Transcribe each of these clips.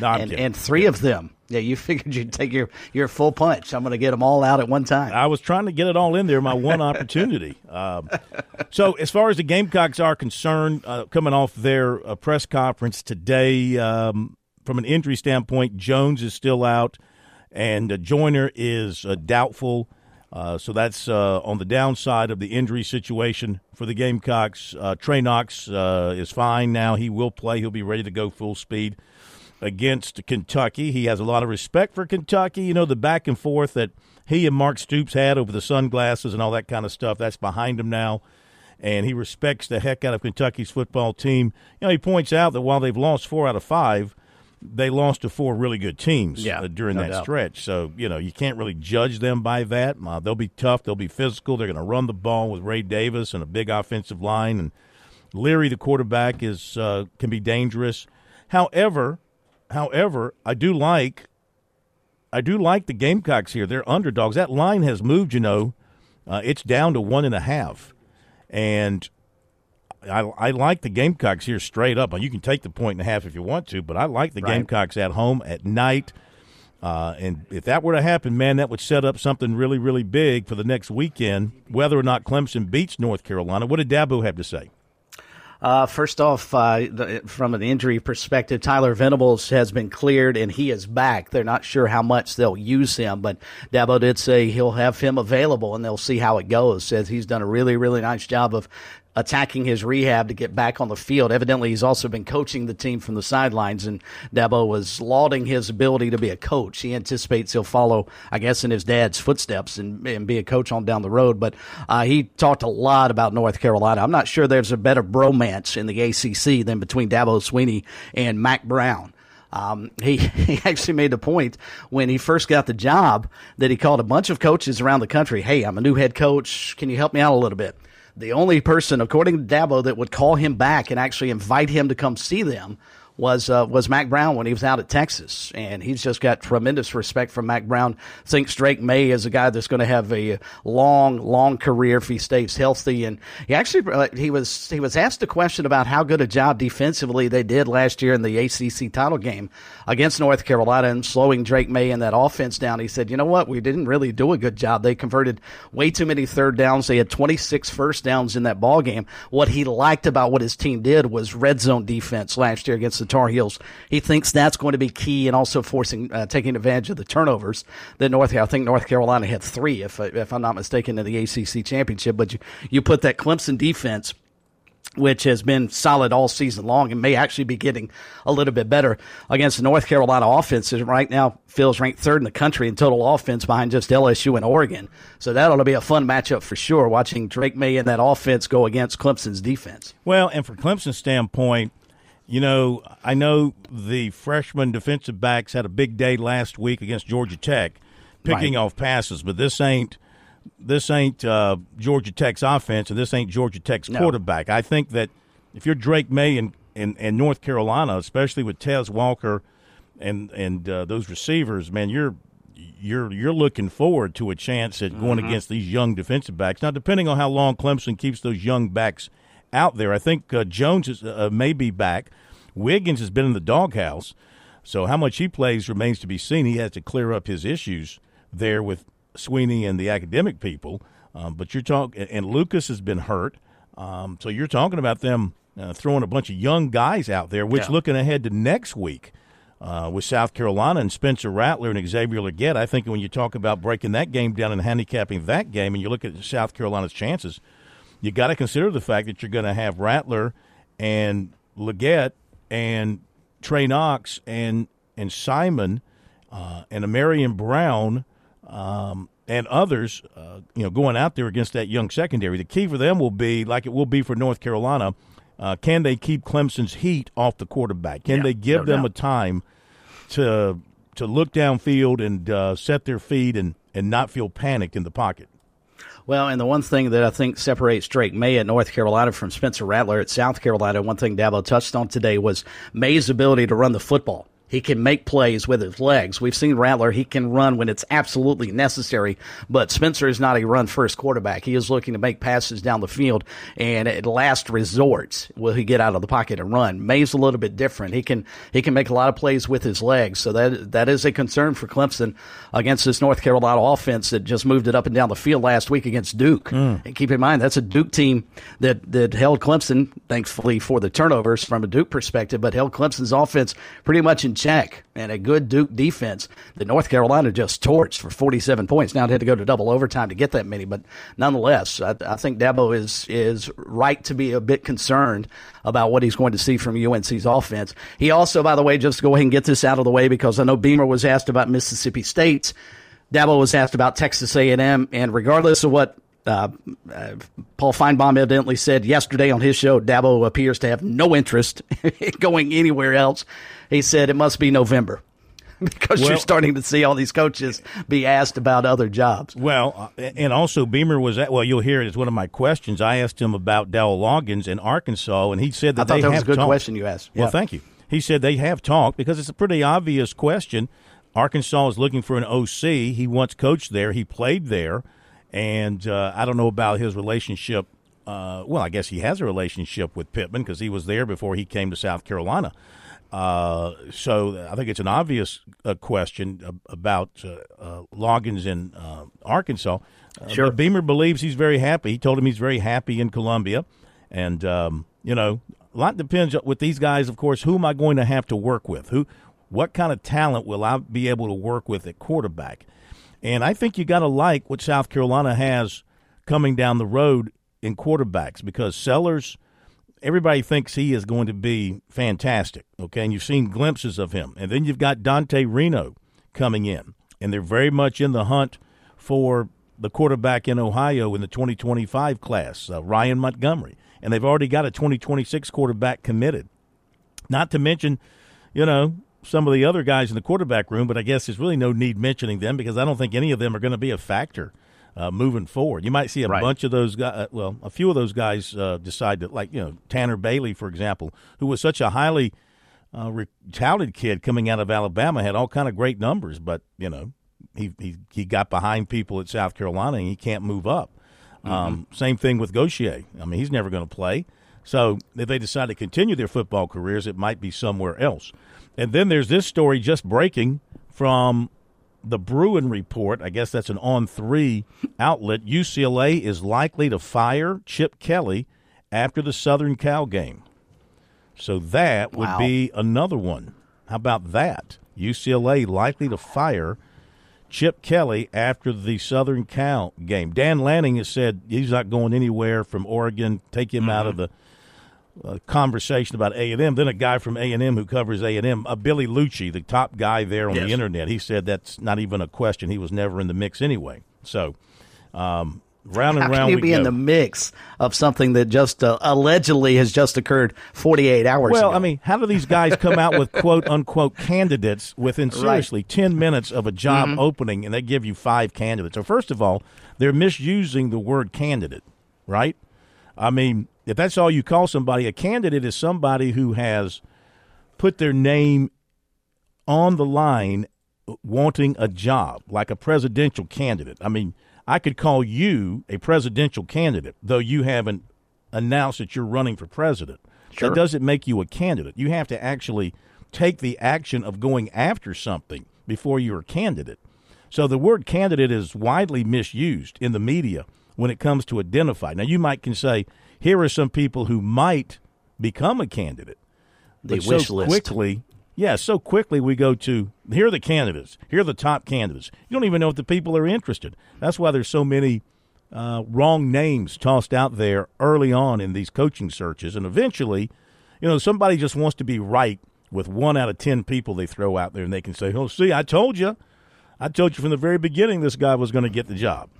No, and three of them. Yeah, you figured you'd take your full punch. I'm going to get them all out at one time. I was trying to get it all in there, my one opportunity. So as far as the Gamecocks are concerned, coming off their press conference today, from an injury standpoint, Jones is still out, and Joyner is doubtful. So that's on the downside of the injury situation for the Gamecocks. Trey Knox is fine now. He will play. He'll be ready to go full speed against Kentucky. He has a lot of respect for Kentucky. You know, the back and forth that he and Mark Stoops had over the sunglasses and all that kind of stuff, that's behind him now. And he respects the heck out of Kentucky's football team. You know, he points out that while they've lost 4 out of 5, they lost to 4 really good teams during that stretch. So, you know, you can't really judge them by that. They'll be tough. They'll be physical. They're going to run the ball with Ray Davis and a big offensive line. And Leary, the quarterback, is can be dangerous. However, I do like the Gamecocks here. They're underdogs. That line has moved, you know. It's down to 1.5. And I like the Gamecocks here straight up. You can take the 1.5 if you want to, but I like the Gamecocks at home at night. And if that were to happen, man, that would set up something really, really big for the next weekend, whether or not Clemson beats North Carolina. What did Dabo have to say? First off, from an injury perspective, Tyler Venables has been cleared and he is back. They're not sure how much they'll use him, but Dabo did say he'll have him available and they'll see how it goes. Says he's done a really, really nice job of attacking his rehab to get back on the field. Evidently, he's also been coaching the team from the sidelines, and Dabo was lauding his ability to be a coach. He anticipates he'll follow, I guess, in his dad's footsteps and be a coach on down the road. But he talked a lot about North Carolina. I'm not sure there's a better bromance in the ACC than between Dabo Swinney and Mack Brown. He actually made the point when he first got the job that he called a bunch of coaches around the country. Hey, I'm a new head coach. Can you help me out a little bit? The only person, according to Dabo, that would call him back and actually invite him to come see them was Mack Brown when he was out at Texas. And he's just got tremendous respect for Mack Brown. Thinks Drake Maye is a guy that's going to have a long, long career if he stays healthy. And he actually, he was asked a question about how good a job defensively they did last year in the ACC title game against North Carolina and slowing Drake Maye and that offense down. He said, you know what? We didn't really do a good job. They converted way too many third downs. They had 26 first downs in that ball game. What he liked about what his team did was red zone defense last year against the Tar Heels. He thinks that's going to be key, and also forcing taking advantage of the turnovers that I think North Carolina had three, if I'm not mistaken, in the ACC championship. But you put that Clemson defense, which has been solid all season long and may actually be getting a little bit better, against the North Carolina offense. Right now, Phil's ranked third in the country in total offense behind just LSU and Oregon. So that ought to be a fun matchup for sure, watching Drake Maye and that offense go against Clemson's defense. Well, and from Clemson's standpoint, you know, I know the freshman defensive backs had a big day last week against Georgia Tech, picking off passes. But this ain't Georgia Tech's offense, and this ain't Georgia Tech's quarterback. I think that if you're Drake Maye and North Carolina, especially with Tez Walker and those receivers, man, you're looking forward to a chance at going against these young defensive backs. Now, depending on how long Clemson keeps those young backs out there. I think Jones is, may be back. Wiggins has been in the doghouse, so how much he plays remains to be seen. He has to clear up his issues there with Swinney and the academic people. But you're talking, and Lucas has been hurt, so you're talking about them throwing a bunch of young guys out there. Which looking ahead to next week with South Carolina and Spencer Rattler and Xavier Legette, I think when you talk about breaking that game down and handicapping that game, and you look at South Carolina's chances, you got to consider the fact that you're going to have Rattler and Legette and Trey Knox and Simon and Amarian Brown and others, going out there against that young secondary. The key for them will be, like it will be for North Carolina, can they keep Clemson's heat off the quarterback? Can they give them a time to look downfield and set their feet and not feel panicked in the pocket? Well, and the one thing that I think separates Drake Maye at North Carolina from Spencer Rattler at South Carolina, one thing Dabo touched on today was Maye's ability to run the football. He can make plays with his legs. We've seen Rattler. He can run when it's absolutely necessary, but Spencer is not a run-first quarterback. He is looking to make passes down the field, and at last resort, will he get out of the pocket and run? Maye's a little bit different. He can make a lot of plays with his legs, so that is a concern for Clemson against this North Carolina offense that just moved it up and down the field last week against Duke. And keep in mind, that's a Duke team that held Clemson, thankfully for the turnovers from a Duke perspective, but held Clemson's offense pretty much in check, and a good Duke defense that North Carolina just torched for 47 points. Now it had to go to double overtime to get that many, but nonetheless, I think Dabo is right to be a bit concerned about what he's going to see from UNC's offense. He also, by the way, just to go ahead and get this out of the way, because I know Beamer was asked about Mississippi State, Dabo was asked about Texas A&M, and regardless of what Paul Feinbaum evidently said yesterday on his show, Dabo appears to have no interest in going anywhere else. He said it must be November because you're starting to see all these coaches be asked about other jobs. Well, and also Beamer was at, well, you'll hear it as one of my questions. I asked him about Dowell Loggins in Arkansas, and he said that I thought that was a good question you asked. Well, thank you. He said they have talked because it's a pretty obvious question. Arkansas is looking for an OC. He once coached there. He played there. And I don't know about his relationship. Well, I guess he has a relationship with Pittman because he was there before he came to South Carolina. So I think it's an obvious question about Loggins in Arkansas. Sure. Beamer believes he's very happy. He told him he's very happy in Columbia. And, a lot depends with these guys, of course. Who am I going to have to work with? What kind of talent will I be able to work with at quarterback? And I think you got to like what South Carolina has coming down the road in quarterbacks because Sellers, everybody thinks he is going to be fantastic, okay, and you've seen glimpses of him. And then you've got Dante Reno coming in, and they're very much in the hunt for the quarterback in Ohio in the 2025 class, Ryan Montgomery. And they've already got a 2026 quarterback committed. Not to mention, you know, some of the other guys in the quarterback room, but I guess there's really no need mentioning them because I don't think any of them are going to be a factor moving forward. You might see a bunch of those guys, a few of those guys decide that, like, you know, Tanner Bailey, for example, who was such a highly touted kid coming out of Alabama, had all kind of great numbers, but, you know, he got behind people at South Carolina and he can't move up. Mm-hmm. Same thing with Gauthier. I mean, he's never going to play. So if they decide to continue their football careers, it might be somewhere else. And then there's this story just breaking from the Bruin Report. I guess that's an On3 outlet. UCLA is likely to fire Chip Kelly after the Southern Cal game. So that would be another one. How about that? UCLA likely to fire Chip Kelly after the Southern Cal game. Dan Lanning has said he's not going anywhere from Oregon. Take him out of the conversation about A&M. Then a guy from A&M who covers A&M, Billy Lucci, the top guy there on the internet, he said that's not even a question. He was never in the mix anyway. So round and round we go. How can you be in the mix of something that just allegedly has just occurred 48 hours ago? Well, I mean, how do these guys come out with quote-unquote candidates within seriously 10 minutes of a job opening, and they give you 5 candidates? So first of all, they're misusing the word candidate, right? I mean, if that's all you call somebody, a candidate is somebody who has put their name on the line wanting a job, like a presidential candidate. I mean, I could call you a presidential candidate, though you haven't announced that you're running for president. Sure. That doesn't make you a candidate. You have to actually take the action of going after something before you're a candidate. So the word candidate is widely misused in the media when it comes to identify. Now, you might can say, here are some people who might become a candidate. The wish list. So quickly we go to, here are the candidates. Here are the top candidates. You don't even know if the people are interested. That's why there's so many wrong names tossed out there early on in these coaching searches. And eventually, you know, somebody just wants to be right with 1 out of 10 people they throw out there, and they can say, oh, see, I told you from the very beginning this guy was going to get the job.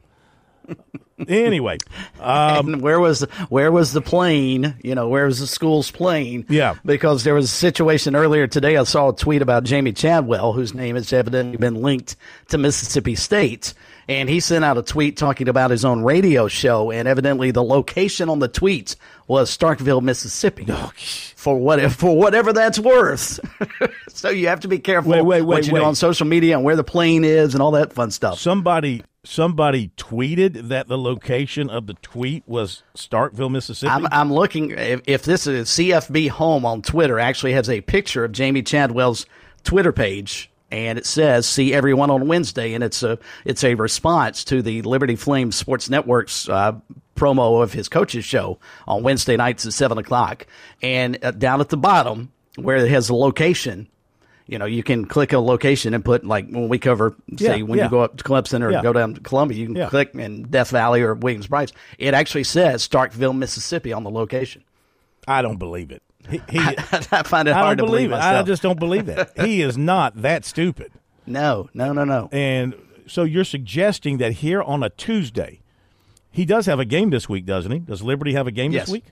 Anyway, where was the plane? You know, where was the school's plane? Yeah, because there was a situation earlier today. I saw a tweet about Jamey Chadwell, whose name has evidently been linked to Mississippi State, and he sent out a tweet talking about his own radio show, and evidently the location on the tweet was Starkville, Mississippi. Oh, for whatever that's worth. So you have to be careful what you do on social media and where the plane is and all that fun stuff. Somebody tweeted that the location of the tweet was Starkville, Mississippi. I'm looking if this is CFB Home on Twitter actually has a picture of Jamey Chadwell's Twitter page, and it says "See everyone on Wednesday," and it's a response to the Liberty Flame Sports Network's promo of his coach's show on Wednesday nights at 7:00. And down at the bottom where it has the location. You know, you can click a location and put, like, when we cover, say, you go up to Clemson or go down to Columbia, you can click in Death Valley or Williams-Brice. It actually says Starkville, Mississippi on the location. I don't believe it. I find it hard to believe it. I just don't believe that. He is not that stupid. No. And so you're suggesting that here on a Tuesday, he does have a game this week, doesn't he? Does Liberty have a game this week?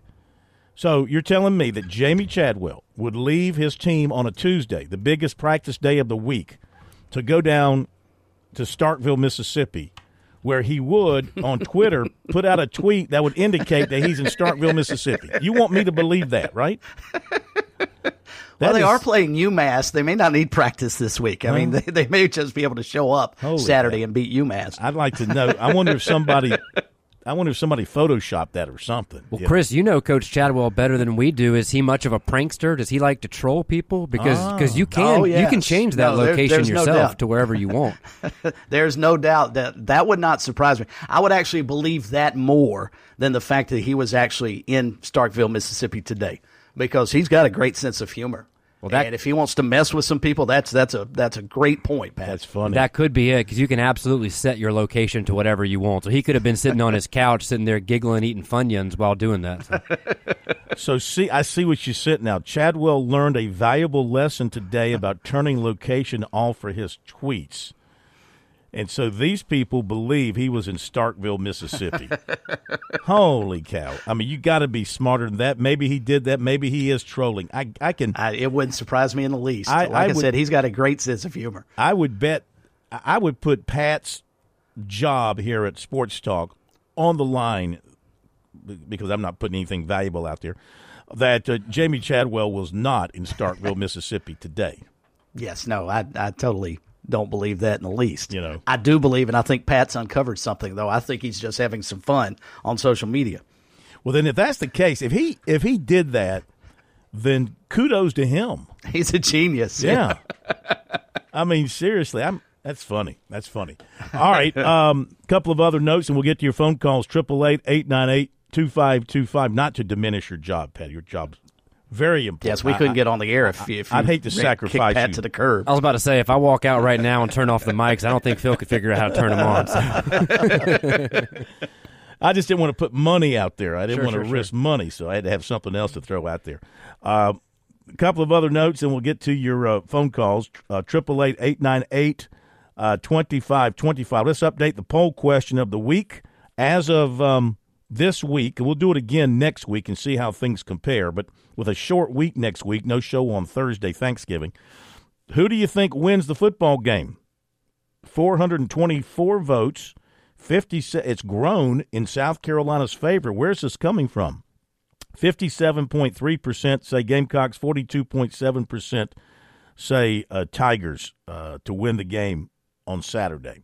So you're telling me that Jamey Chadwell would leave his team on a Tuesday, the biggest practice day of the week, to go down to Starkville, Mississippi, where he would, on Twitter, put out a tweet that would indicate that he's in Starkville, Mississippi. You want me to believe that, right? Well, they are playing UMass. They may not need practice this week. I mean, they may just be able to show up Saturday and beat UMass. I'd like to know. I wonder if somebody photoshopped that or something. Well, Chris, you know Coach Chadwell better than we do. Is he much of a prankster? Does he like to troll people? Because you can change that location yourself to wherever you want. There's no doubt that would not surprise me. I would actually believe that more than the fact that he was actually in Starkville, Mississippi today, because he's got a great sense of humor. Well, that, and if he wants to mess with some people, that's a great point, Pat. That's funny. That could be it, because you can absolutely set your location to whatever you want. So he could have been sitting on his couch, sitting there giggling, eating Funyuns while doing that. So, see, I see what you said now. Chadwell learned a valuable lesson today about turning location off for his tweets. And so these people believe he was in Starkville, Mississippi. Holy cow. I mean, you got to be smarter than that. Maybe he did that. Maybe he is trolling. It wouldn't surprise me in the least. Like I said, he's got a great sense of humor. I would put Pat's job here at Sports Talk on the line, because I'm not putting anything valuable out there, that Jamey Chadwell was not in Starkville, Mississippi today. Yes, no, I totally don't believe that in the least. You know, I do believe, and I think Pat's uncovered something, though. I think he's just having some fun on social media. Well, then if that's the case, if he did that, then kudos to him. He's a genius. Yeah. I mean, seriously, that's funny. That's funny. All right, a couple of other notes, and we'll get to your phone calls, 888-898-2525, not to diminish your job, Pat. Your job's very important. Yes, we couldn't get on the air if I'd hate to sacrifice Pat to the curb. I was about to say, if I walk out right now and turn off the mics, I don't think Phil could figure out how to turn them on. So. I just didn't want to put money out there. I didn't want to risk money, so I had to have something else to throw out there. A couple of other notes, and we'll get to your phone calls. 888-898-2525. Let's update the poll question of the week. As of this week, and we'll do it again next week and see how things compare, but with a short week next week, no show on Thursday, Thanksgiving, who do you think wins the football game? 424 votes, 56. It's grown in South Carolina's favor. Where's this coming from? 57.3% say Gamecocks, 42.7% say Tigers to win the game on Saturday.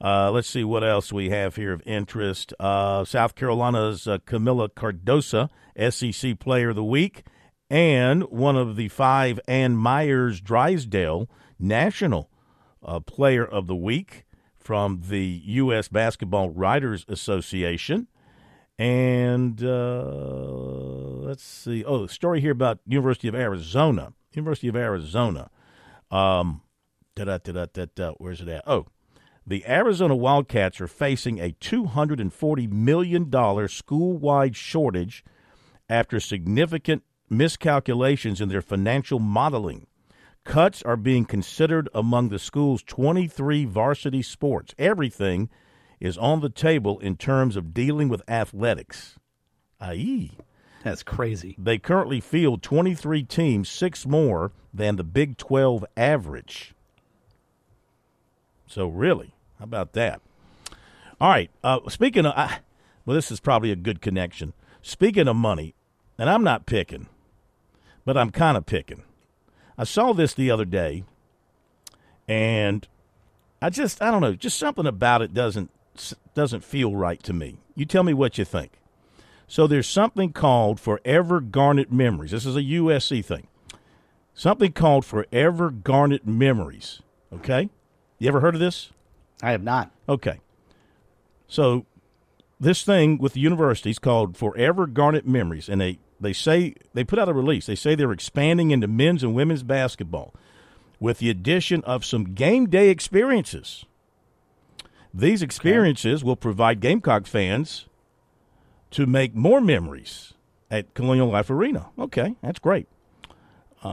Let's see what else we have here of interest. South Carolina's Camila Cardosa, SEC Player of the Week, and one of the five Ann Myers Drysdale National Player of the Week from the U.S. Basketball Writers Association. And let's see. Oh, a story here about University of Arizona. Where's it at? Oh. The Arizona Wildcats are facing a $240 million school-wide shortage after significant miscalculations in their financial modeling. Cuts are being considered among the school's 23 varsity sports. Everything is on the table in terms of dealing with athletics. Aye. That's crazy. They currently field 23 teams, 6 more than the Big 12 average. So really, how about that? All right. Speaking of, this is probably a good connection. Speaking of money, and I'm not picking, but I'm kind of picking. I saw this the other day, and I don't know, just something about it doesn't feel right to me. You tell me what you think. So there's something called Forever Garnet Memories. This is a USC thing. Something called Forever Garnet Memories, okay? You ever heard of this? I have not. Okay. So this thing with the university is called Forever Garnet Memories, and they say they put out a release. They say they're expanding into men's and women's basketball with the addition of some game day experiences. These experiences will provide Gamecock fans to make more memories at Colonial Life Arena. Okay, that's great.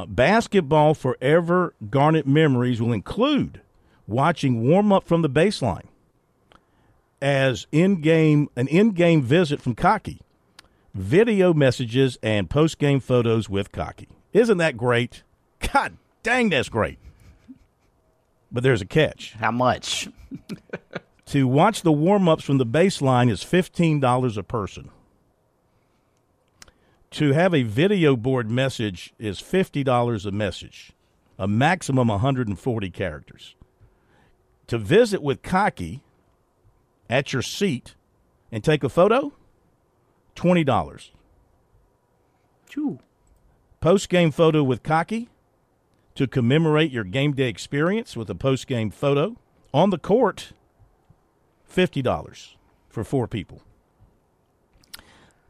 Basketball Forever Garnet Memories will include watching warm-up from the baseline, as an in-game visit from Cocky, video messages, and post-game photos with Cocky. Isn't that great? God dang, that's great. But there's a catch. How much? To watch the warm-ups from the baseline is $15 a person. To have a video board message is $50 a message, a maximum 140 characters. To visit with Cocky at your seat and take a photo, $20. Post-game photo with Cocky to commemorate your game day experience with a post-game photo on the court, $50 for 4 people.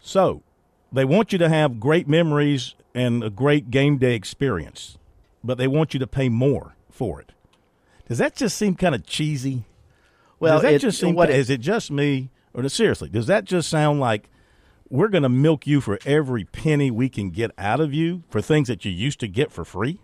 So they want you to have great memories and a great game day experience. but they want you to pay more for it. Does that just seem kind of cheesy? Well, is it just me? Or seriously, does that just sound like we're going to milk you for every penny we can get out of you for things that you used to get for free?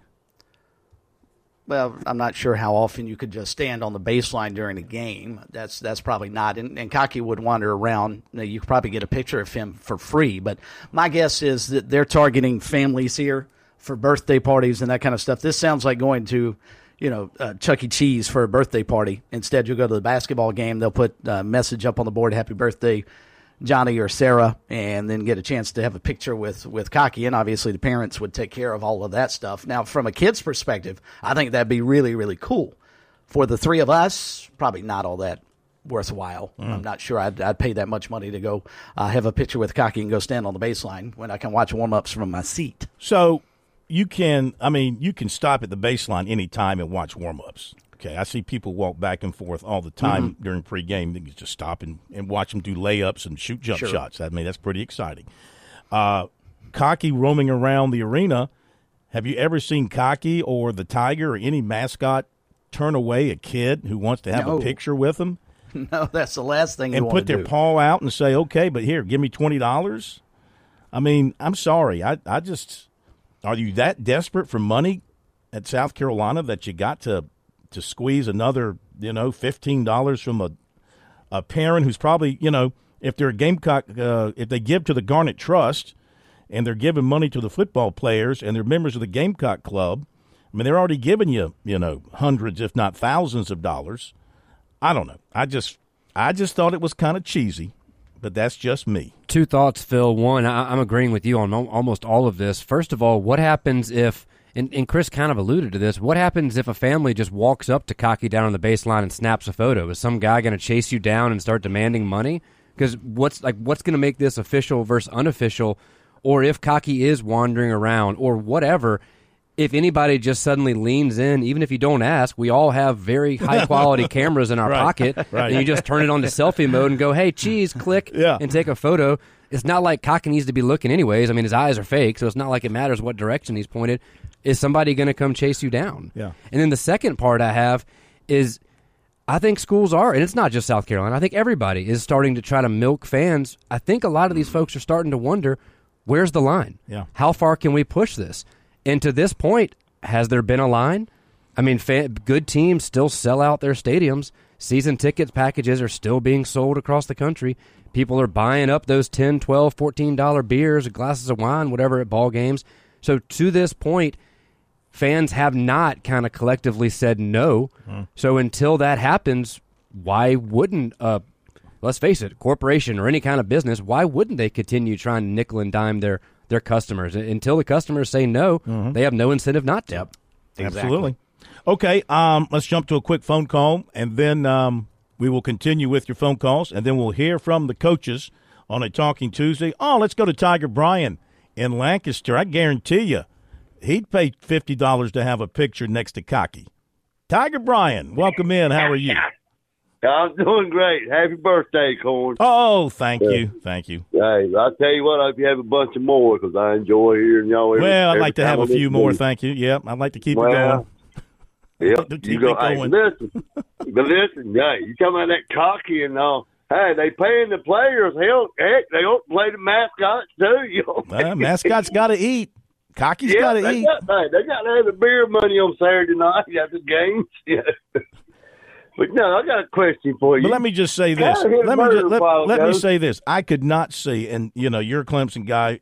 Well, I'm not sure how often you could just stand on the baseline during a game. That's probably not. And Cocky would wander around. You could probably get a picture of him for free. But my guess is that they're targeting families here for birthday parties and that kind of stuff. This sounds like going to, Chuck E. Cheese for a birthday party. Instead, you'll go to the basketball game. They'll put a message up on the board, happy birthday, Johnny or Sarah, and then get a chance to have a picture with Cocky. And obviously the parents would take care of all of that stuff. Now, from a kid's perspective, I think that'd be really, really cool. For the three of us, probably not all that worthwhile. Mm. I'm not sure I'd pay that much money to go have a picture with Cocky and go stand on the baseline when I can watch warm-ups from my seat. So you can stop at the baseline any time and watch warm-ups. Okay, I see people walk back and forth all the time mm-hmm. during pregame. They can just stop and watch them do layups and shoot jump shots. I mean, that's pretty exciting. Cocky roaming around the arena. Have you ever seen Cocky or the Tiger or any mascot turn away a kid who wants to have a picture with them? No, that's the last thing you want to do. And put their paw out and say, okay, but here, give me $20. I mean, I'm sorry. Are you that desperate for money at South Carolina that you got to squeeze another, $15 from a parent who's probably, if they're a Gamecock, if they give to the Garnet Trust and they're giving money to the football players and they're members of the Gamecock Club, I mean, they're already giving you, hundreds, if not thousands of dollars. I don't know. I just thought it was kind of cheesy, but that's just me. Two thoughts, Phil. One, I'm agreeing with you on almost all of this. First of all, what happens if And Chris kind of alluded to this. What happens if a family just walks up to Cocky down on the baseline and snaps a photo? Is some guy going to chase you down and start demanding money? Because what's going to make this official versus unofficial? Or if Cocky is wandering around or whatever, if anybody just suddenly leans in, even if you don't ask, we all have very high-quality cameras in our pocket. Right. And you just turn it on to selfie mode and go, hey, cheese, click, and take a photo. It's not like Cocky needs to be looking anyways. I mean, his eyes are fake, so it's not like it matters what direction he's pointed. Is somebody going to come chase you down? Yeah. And then the second part I have is I think schools are, and it's not just South Carolina, I think everybody is starting to try to milk fans. I think a lot of these folks are starting to wonder, where's the line? Yeah. How far can we push this? And to this point, has there been a line? I mean, good teams still sell out their stadiums. Season tickets packages are still being sold across the country. People are buying up those $10, $12, $14 beers, glasses of wine, whatever, at ball games. So to this point, fans have not kind of collectively said no. Mm. So until that happens, why wouldn't, let's face it, corporation or any kind of business, why wouldn't they continue trying to nickel and dime their customers? Until the customers say no, mm-hmm. they have no incentive not to. Yep. Exactly. Absolutely. Okay, let's jump to a quick phone call, and then we will continue with your phone calls, and then we'll hear from the coaches on a Talking Tuesday. Oh, let's go to Tiger Bryan in Lancaster. I guarantee you he'd pay $50 to have a picture next to Cocky. Tiger Bryan, welcome in. How are you? I'm doing great. Happy birthday, Korn. Oh, thank you. Hey, I'll tell you what, I hope you have a bunch of more because I enjoy hearing y'all. Well, I'd like to have a few more, thank you. Yep, I'd like to keep it going. Yep, you go, hey, listen, hey, you come out that Cocky and all. Hey, they paying the players. Hell, heck, they don't play the mascots too. Mascots got to eat. Cocky's got to eat. They got to have the beer money on Saturday night after the games. Yeah. But no, I got a question for you. But let me just say this. Let me say this. I could not see, and you're a Clemson guy.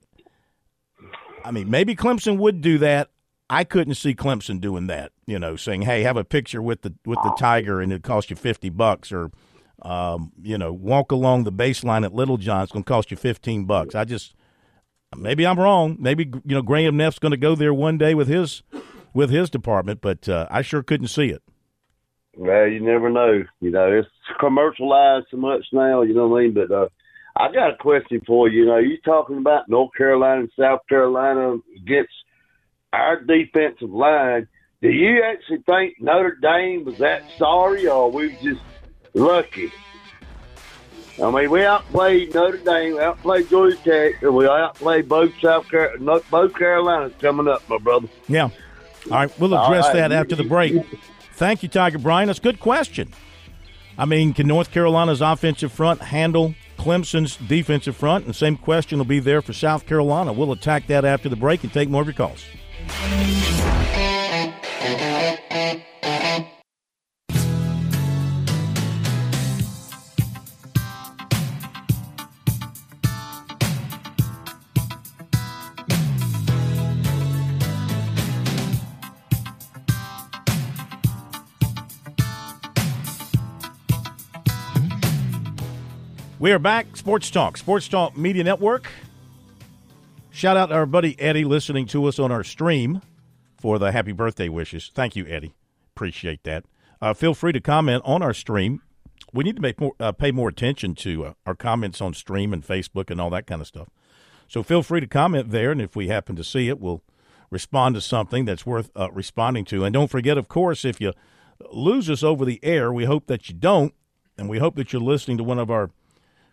I mean, maybe Clemson would do that. I couldn't see Clemson doing that, saying, hey, have a picture with the Tiger and it cost you $50 or, walk along the baseline at Little John's going to cost you $15. Maybe I'm wrong. Maybe, Graham Neff's going to go there one day with his department, but I sure couldn't see it. Well, you never know. It's commercialized so much now, you know what I mean? But I got a question for you. You're talking about North Carolina and South Carolina against our defensive line. Do you actually think Notre Dame was that sorry, or we were just lucky? I mean, we outplayed Notre Dame, we outplayed Georgia Tech, and we outplayed both Carolinas coming up, my brother. Yeah. All right, we'll address that after the break. Thank you, Tiger Bryan. That's a good question. I mean, can North Carolina's offensive front handle Clemson's defensive front? And the same question will be there for South Carolina. We'll attack that after the break and take more of your calls. We are back. Sports Talk. Sports Talk Media Network. Shout out to our buddy Eddie listening to us on our stream for the happy birthday wishes. Thank you, Eddie. Appreciate that. Feel free to comment on our stream. We need to make more, pay more attention to our comments on stream and Facebook and all that kind of stuff. So feel free to comment there, and if we happen to see it, we'll respond to something that's worth responding to. And don't forget, of course, if you lose us over the air, we hope that you don't, and we hope that you're listening to one of our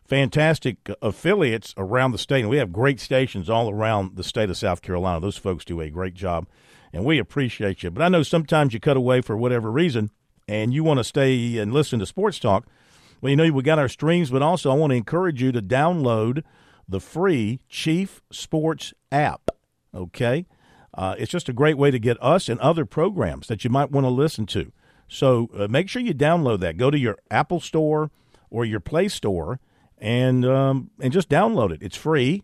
fantastic affiliates around the state, and we have great stations all around the state of South Carolina. Those folks do a great job, and we appreciate you. But I know sometimes you cut away for whatever reason, and you want to stay and listen to Sports Talk. Well, you know, we got our streams, but also I want to encourage you to download the free Chief Sports app, okay? It's just a great way to get us and other programs that you might want to listen to. So make sure you download that. Go to your Apple Store or your Play Store, and just download it. It's free,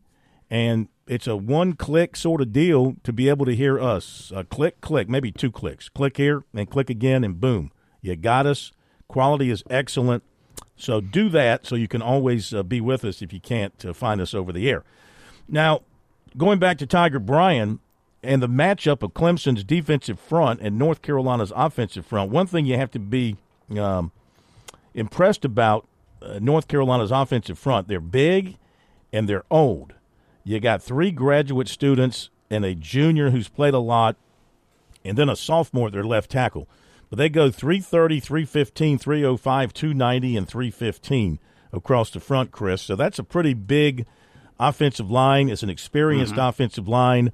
and it's a one-click sort of deal to be able to hear us. Click, click, maybe two clicks. Click here and click again, and boom, you got us. Quality is excellent. So do that so you can always be with us if you can't find us over the air. Now, going back to Tiger Bryan and the matchup of Clemson's defensive front and North Carolina's offensive front, one thing you have to be impressed about North Carolina's offensive front, they're big and they're old. You got three graduate students and a junior who's played a lot, and then a sophomore at their left tackle. But they go 330, 315, 305, 290, and 315 across the front, Chris. So that's a pretty big offensive line. It's an experienced offensive line.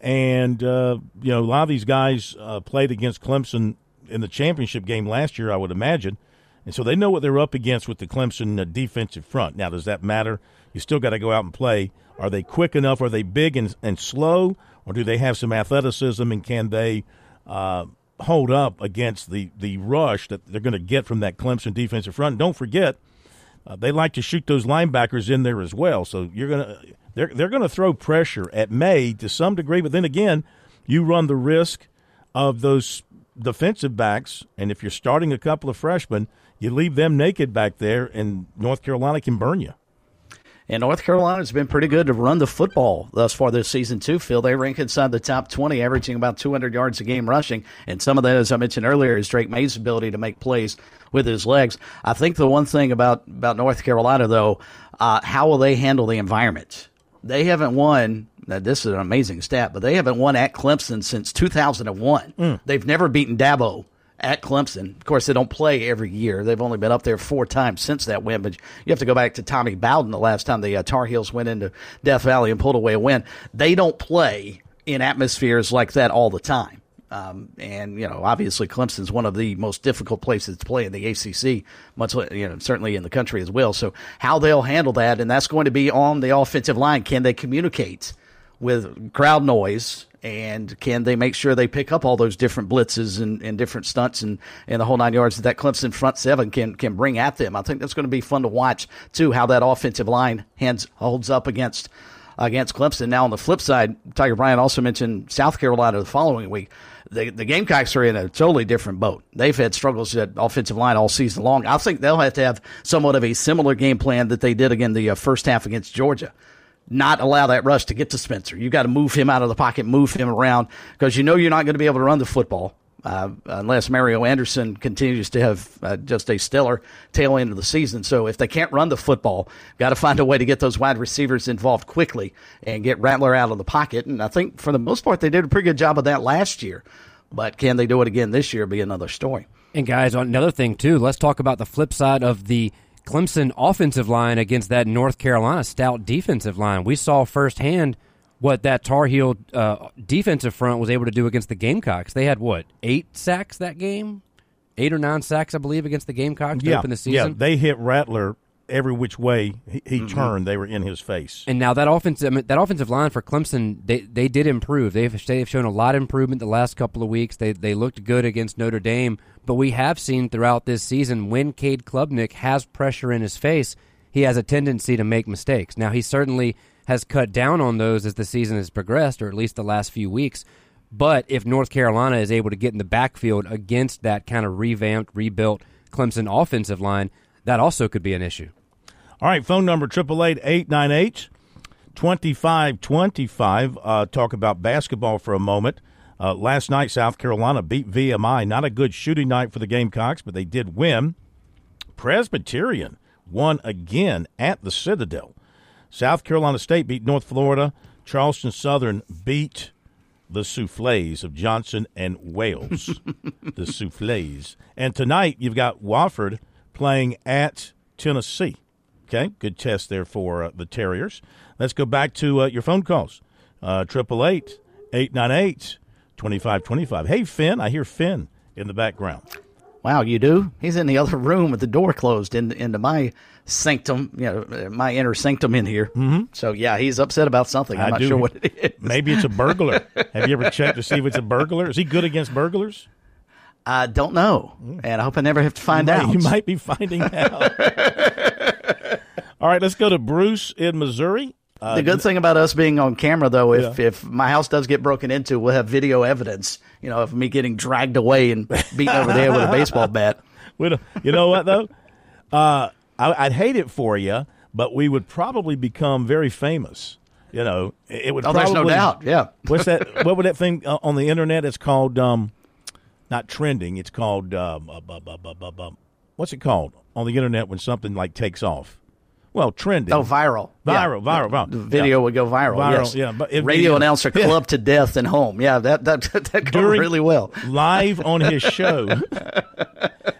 And, you know, a lot of these guys played against Clemson in the championship game last year, I would imagine. And so they know what they're up against with the Clemson defensive front. Now, does that matter? You still got to go out and play. Are they quick enough? Are they big and slow? Or do they have some athleticism, and can they hold up against the rush that they're going to get from that Clemson defensive front? And don't forget, they like to shoot those linebackers in there as well. So you're gonna they're going to throw pressure at May to some degree. But then again, you run the risk of those defensive backs, and if you're starting a couple of freshmen, you leave them naked back there, and North Carolina can burn you. And North Carolina's been pretty good to run the football thus far this season, too, Phil. They rank inside the top 20, averaging about 200 yards a game rushing. And some of that, as I mentioned earlier, is Drake Maye's ability to make plays with his legs. I think the one thing about North Carolina, though, how will they handle the environment? They haven't won. Now, this is an amazing stat, but they haven't won at Clemson since 2001. They've never beaten Dabo at Clemson. Of course, they don't play every year. They've only been up there four times since that win, but you have to go back to Tommy Bowden the last time the Tar Heels went into Death Valley and pulled away a win. They don't play in atmospheres like that all the time. And, you know, obviously Clemson's one of the most difficult places to play in the ACC, much, you know, certainly in the country as well. So how they'll handle that, and that's going to be on the offensive line. Can they communicate with crowd noise? And can they make sure they pick up all those different blitzes and different stunts and the whole nine yards that Clemson front seven can bring at them? I think that's going to be fun to watch, too, how that offensive line holds up against Clemson. Now, on the flip side, Tiger Bryan also mentioned South Carolina the following week. The Gamecocks are in a totally different boat. They've had struggles at offensive line all season long. I think they'll have to have somewhat of a similar game plan that they did again the first half against Georgia. Not allow that rush to get to Spencer. You got to move him out of the pocket, move him around, because you know you're not going to be able to run the football unless Mario Anderson continues to have just a stellar tail end of the season. So if they can't run the football, got to find a way to get those wide receivers involved quickly and get Rattler out of the pocket. And I think for the most part they did a pretty good job of that last year. But can they do it again this year? Be another story. And guys, another thing too, let's talk about the flip side of the Clemson offensive line against that North Carolina stout defensive line. We saw firsthand what that Tar Heel defensive front was able to do against the Gamecocks. They had, what, 8 sacks that game? 8 or 9 sacks, I believe, against the Gamecocks to open the season. Yeah, they hit Rattler every which way he turned. They were in his face. And now that offensive line for Clemson, they did improve. They've shown a lot of improvement the last couple of weeks. They looked good against Notre Dame. But we have seen throughout this season when Cade Klubnik has pressure in his face, he has a tendency to make mistakes. Now, he certainly has cut down on those as the season has progressed, or at least the last few weeks. But if North Carolina is able to get in the backfield against that kind of revamped, rebuilt Clemson offensive line, that also could be an issue. All right, phone number 888-898-2525. Talk about basketball for a moment. Last night, South Carolina beat VMI. Not a good shooting night for the Gamecocks, but they did win. Presbyterian won again at the Citadel. South Carolina State beat North Florida. Charleston Southern beat the Soufflés of Johnson and Wales. The Soufflés. And tonight you've got Wofford playing at Tennessee. Okay, good test there for the Terriers. Let's go back to your phone calls. 888-898-2525. Hey, Finn. I hear Finn in the background. Wow, you do? He's in the other room with the door closed into my sanctum, my inner sanctum in here. Mm-hmm. So, yeah, he's upset about something. I'm not sure what it is. Maybe it's a burglar. Have you ever checked to see if it's a burglar? Is he good against burglars? I don't know, and I hope I never have to find out. You might be finding out. All right, let's go to Bruce in Missouri. The good thing about us being on camera, though, if my house does get broken into, we'll have video evidence, of me getting dragged away and beaten over the head with a baseball bat. You know what, though? I'd hate it for you, but we would probably become very famous. It would probably. There's no doubt, yeah. What's that? What would that thing on the Internet? It's called, not trending, it's called, what's it called on the Internet when something like takes off? Well, trending. Oh, viral. Viral. The video would go viral. Yes. Yeah. But radio announcer clubbed to death and home. Yeah, that goes really well. Live on his show.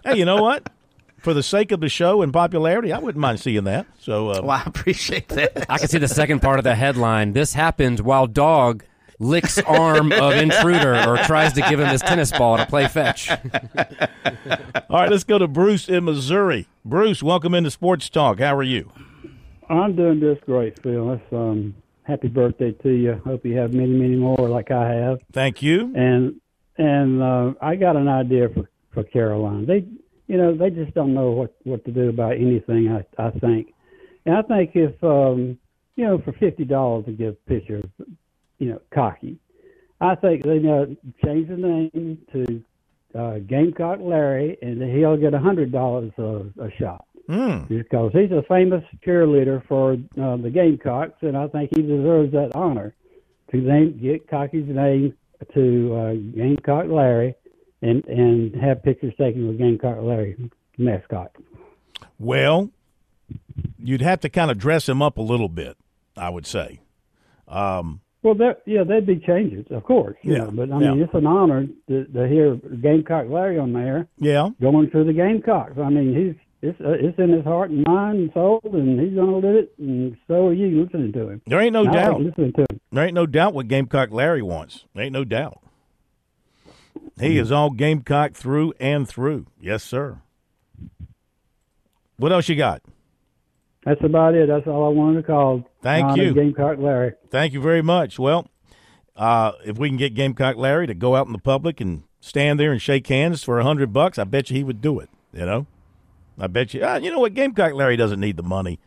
Hey, you know what? For the sake of the show and popularity, I wouldn't mind seeing that. So, I appreciate that. I can see the second part of the headline. This happens while dog licks arm of intruder or tries to give him his tennis ball to play fetch. All right, let's go to Bruce in Missouri. Bruce, welcome into Sports Talk. How are you? I'm doing just great, Phil. Happy birthday to you. Hope you have many, many more like I have. Thank you. And I got an idea for Carolina. They just don't know what to do about anything, I think. And I think if, for $50 to give pitchers, Cocky, I think they change the name to Gamecock Larry, and he'll get $100 a shot because he's a famous cheerleader for the Gamecocks, and I think he deserves that honor to get Cocky's name to Gamecock Larry, and have pictures taken with Gamecock Larry mascot. Well, you'd have to kind of dress him up a little bit, I would say. Well, there'd be changes, of course. But it's an honor to hear Gamecock Larry on there. Yeah, going through the Gamecocks. I mean, it's in his heart and mind and soul, and he's gonna live it. And so are you listening to him. There ain't no doubt. Listening to him. There ain't no doubt what Gamecock Larry wants. There ain't no doubt. He is all Gamecock through and through. Yes, sir. What else you got? That's about it. That's all I wanted to call. Thank you. Gamecock Larry. Thank you very much. Well, if we can get Gamecock Larry to go out in the public and stand there and shake hands for $100, I bet you he would do it, I bet you. You know what? Gamecock Larry doesn't need the money.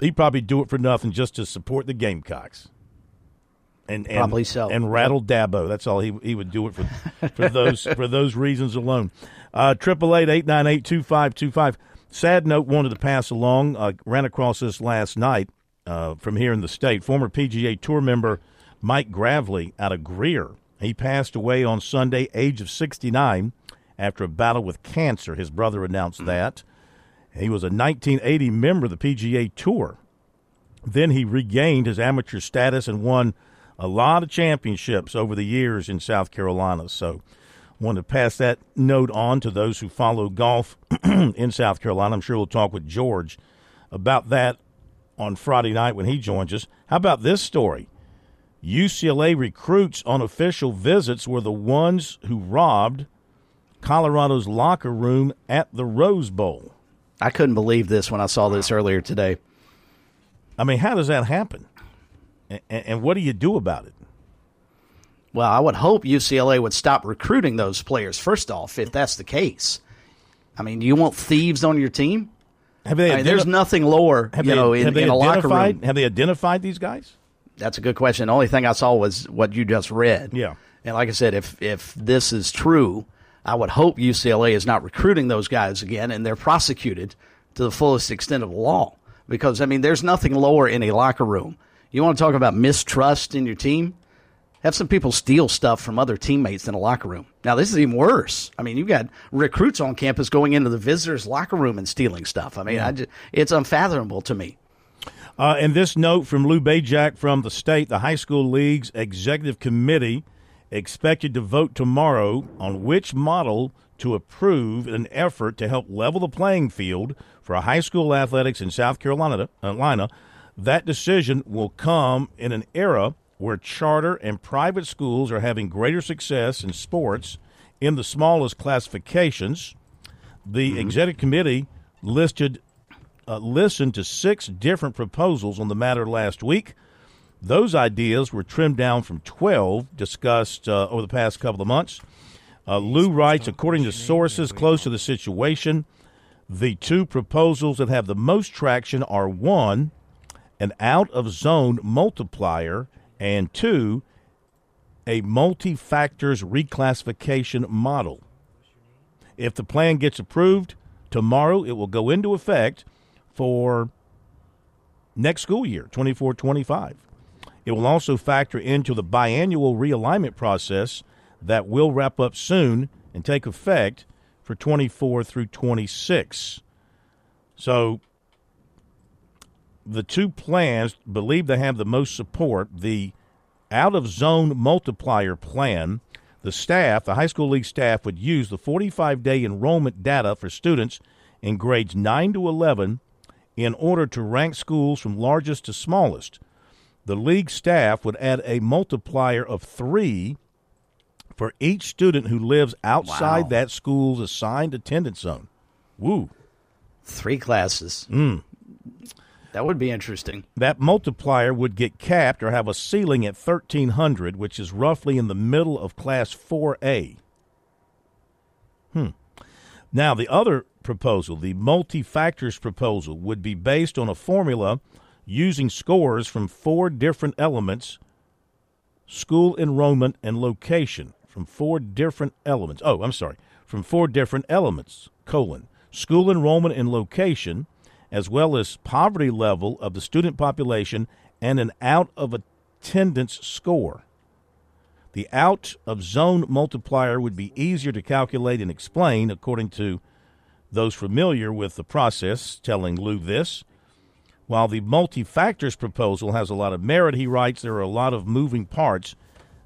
He'd probably do it for nothing just to support the Gamecocks. And probably so. And rattle Dabo. That's all. He would do it for those for those reasons alone. 888-898-2525. Sad note wanted to pass along. Ran across this last night from here in the state. Former PGA Tour member Mike Gravely out of Greer. He passed away on Sunday, age of 69, after a battle with cancer. His brother announced that. He was a 1980 member of the PGA Tour. Then he regained his amateur status and won a lot of championships over the years in South Carolina. So, want to pass that note on to those who follow golf in South Carolina. I'm sure we'll talk with George about that on Friday night when he joins us. How about this story? UCLA recruits on official visits were the ones who robbed Colorado's locker room at the Rose Bowl. I couldn't believe this when I saw this earlier today. I mean, how does that happen? And what do you do about it? Well, I would hope UCLA would stop recruiting those players, first off, if that's the case. I mean, you want thieves on your team? There's nothing lower, in a locker room. Have they identified these guys? That's a good question. The only thing I saw was what you just read. Yeah. And like I said, if this is true, I would hope UCLA is not recruiting those guys again and they're prosecuted to the fullest extent of the law. Because, I mean, there's nothing lower in a locker room. You want to talk about mistrust in your team? Have some people steal stuff from other teammates in a locker room. Now, this is even worse. I mean, you've got recruits on campus going into the visitors' locker room and stealing stuff. I mean, it's unfathomable to me. And this note from Lou Bajak from the state, the high school league's executive committee expected to vote tomorrow on which model to approve in an effort to help level the playing field for high school athletics in South Carolina. That decision will come in an era where charter and private schools are having greater success in sports in the smallest classifications. The executive committee listened to 6 different proposals on the matter last week. Those ideas were trimmed down from 12 discussed over the past couple of months. Lou writes, according to sources close to the situation, the 2 proposals that have the most traction are 1, an out-of-zone multiplier, and 2, a multi-factors reclassification model. If the plan gets approved, tomorrow it will go into effect for next school year, 24-25. It will also factor into the biannual realignment process that will wrap up soon and take effect for 24 through 26. So the 2 plans believe they have the most support, the out-of-zone multiplier plan. The staff, the high school league staff, would use the 45-day enrollment data for students in grades 9 to 11 in order to rank schools from largest to smallest. The league staff would add a multiplier of 3 for each student who lives outside that school's assigned attendance zone. Woo. 3 classes. That would be interesting. That multiplier would get capped or have a ceiling at 1,300, which is roughly in the middle of Class 4A. Now, the other proposal, the multi-factors proposal, would be based on a formula using scores from 4 different elements, school enrollment and location, from 4 different elements, school enrollment and location, as well as poverty level of the student population and an out-of-attendance score. The out-of-zone multiplier would be easier to calculate and explain, according to those familiar with the process, telling Lou this. While the multi-factors proposal has a lot of merit, he writes, there are a lot of moving parts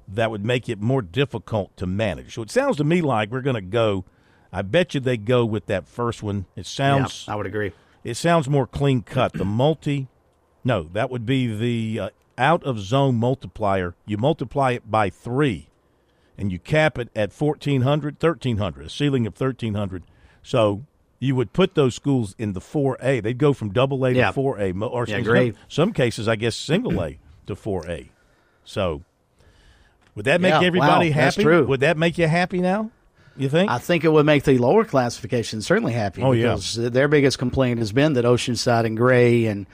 that would make it more difficult to manage. So it sounds to me like we're going to go, I bet you they go with that first one. It sounds... Yeah, I would agree. It sounds more clean-cut. That would be the out-of-zone multiplier. You multiply it by 3, and you cap it at 1,400, 1,300, a ceiling of 1,300. So you would put those schools in the 4A. They'd go from AA to 4A, or some cases, I guess, single A to 4A. So would that make everybody happy? That's true. Would that make you happy now? You think? I think it would make the lower classification certainly happy. Oh, yeah. Because their biggest complaint has been that Oceanside and Gray and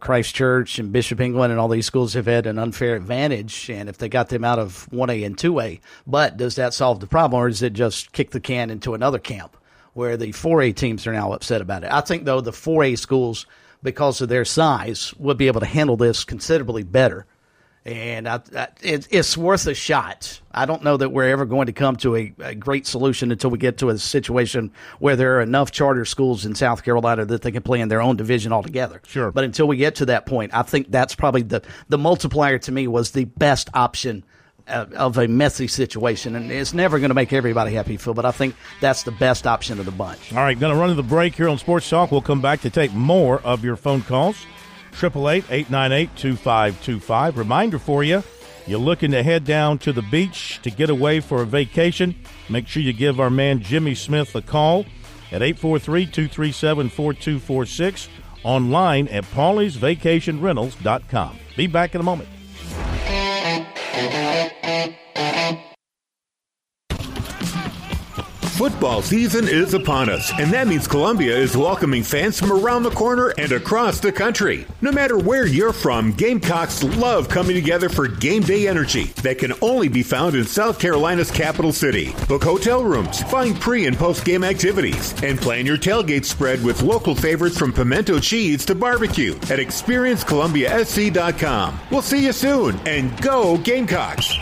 Christ Church and Bishop England and all these schools have had an unfair advantage, and if they got them out of 1A and 2A. But does that solve the problem, or does it just kick the can into another camp where the 4A teams are now upset about it? I think, though, the 4A schools, because of their size, would be able to handle this considerably better. And it's worth a shot. I don't know that we're ever going to come to a great solution until we get to a situation where there are enough charter schools in South Carolina that they can play in their own division altogether. Sure. But until we get to that point, I think that's probably the multiplier to me was the best option of a messy situation. And it's never going to make everybody happy, Phil, but I think that's the best option of the bunch. All right, going to run to the break here on Sports Talk. We'll come back to take more of your phone calls. 888-898-2525. Reminder for you, you're looking to head down to the beach to get away for a vacation, make sure you give our man Jimmy Smith a call at 843-237-4246, online at pauliesvacationrentals.com. Be back in a moment. Football season is upon us, and that means Columbia is welcoming fans from around the corner and across the country. No matter where you're from, Gamecocks love coming together for game day energy that can only be found in South Carolina's capital city. Book hotel rooms, find pre- and post-game activities, and plan your tailgate spread with local favorites from pimento cheese to barbecue at ExperienceColumbiaSC.com. We'll see you soon, and go Gamecocks!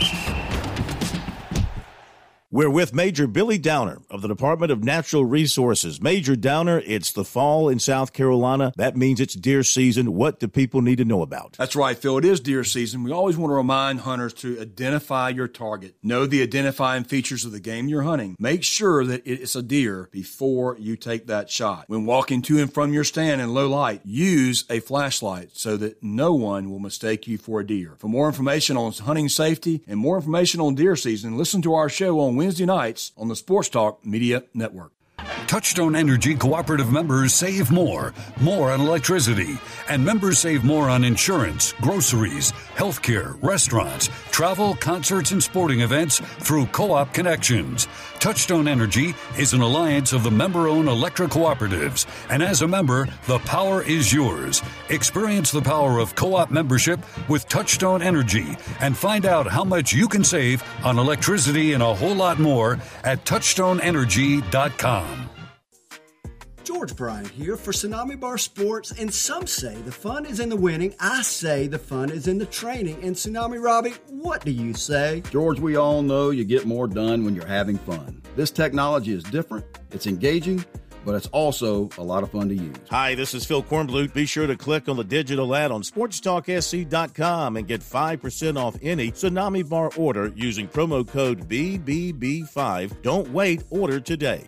We're with Major Billy Downer of the Department of Natural Resources. Major Downer, it's the fall in South Carolina. That means it's deer season. What do people need to know about? That's right, Phil. It is deer season. We always want to remind hunters to identify your target. Know the identifying features of the game you're hunting. Make sure that it's a deer before you take that shot. When walking to and from your stand in low light, use a flashlight so that no one will mistake you for a deer. For more information on hunting safety and more information on deer season, listen to our show on Wednesday nights on the Sports Talk Media Network. Touchstone Energy Cooperative members save more on electricity, and members save more on insurance, groceries, healthcare, restaurants, travel, concerts, and sporting events through co-op connections. Touchstone Energy is an alliance of the member-owned electric cooperatives, and as a member, the power is yours. Experience the power of co-op membership with Touchstone Energy and find out how much you can save on electricity and a whole lot more at touchstoneenergy.com. George Bryant here for Tsunami Bar Sports, and some say the fun is in the winning. I say the fun is in the training. And Tsunami Robbie, what do you say? George, we all know you get more done when you're having fun. This technology is different, it's engaging, but it's also a lot of fun to use. Hi, this is Phil Kornblut. Be sure to click on the digital ad on sportstalksc.com and get 5% off any Tsunami Bar order using promo code BBB5. Don't wait, order today.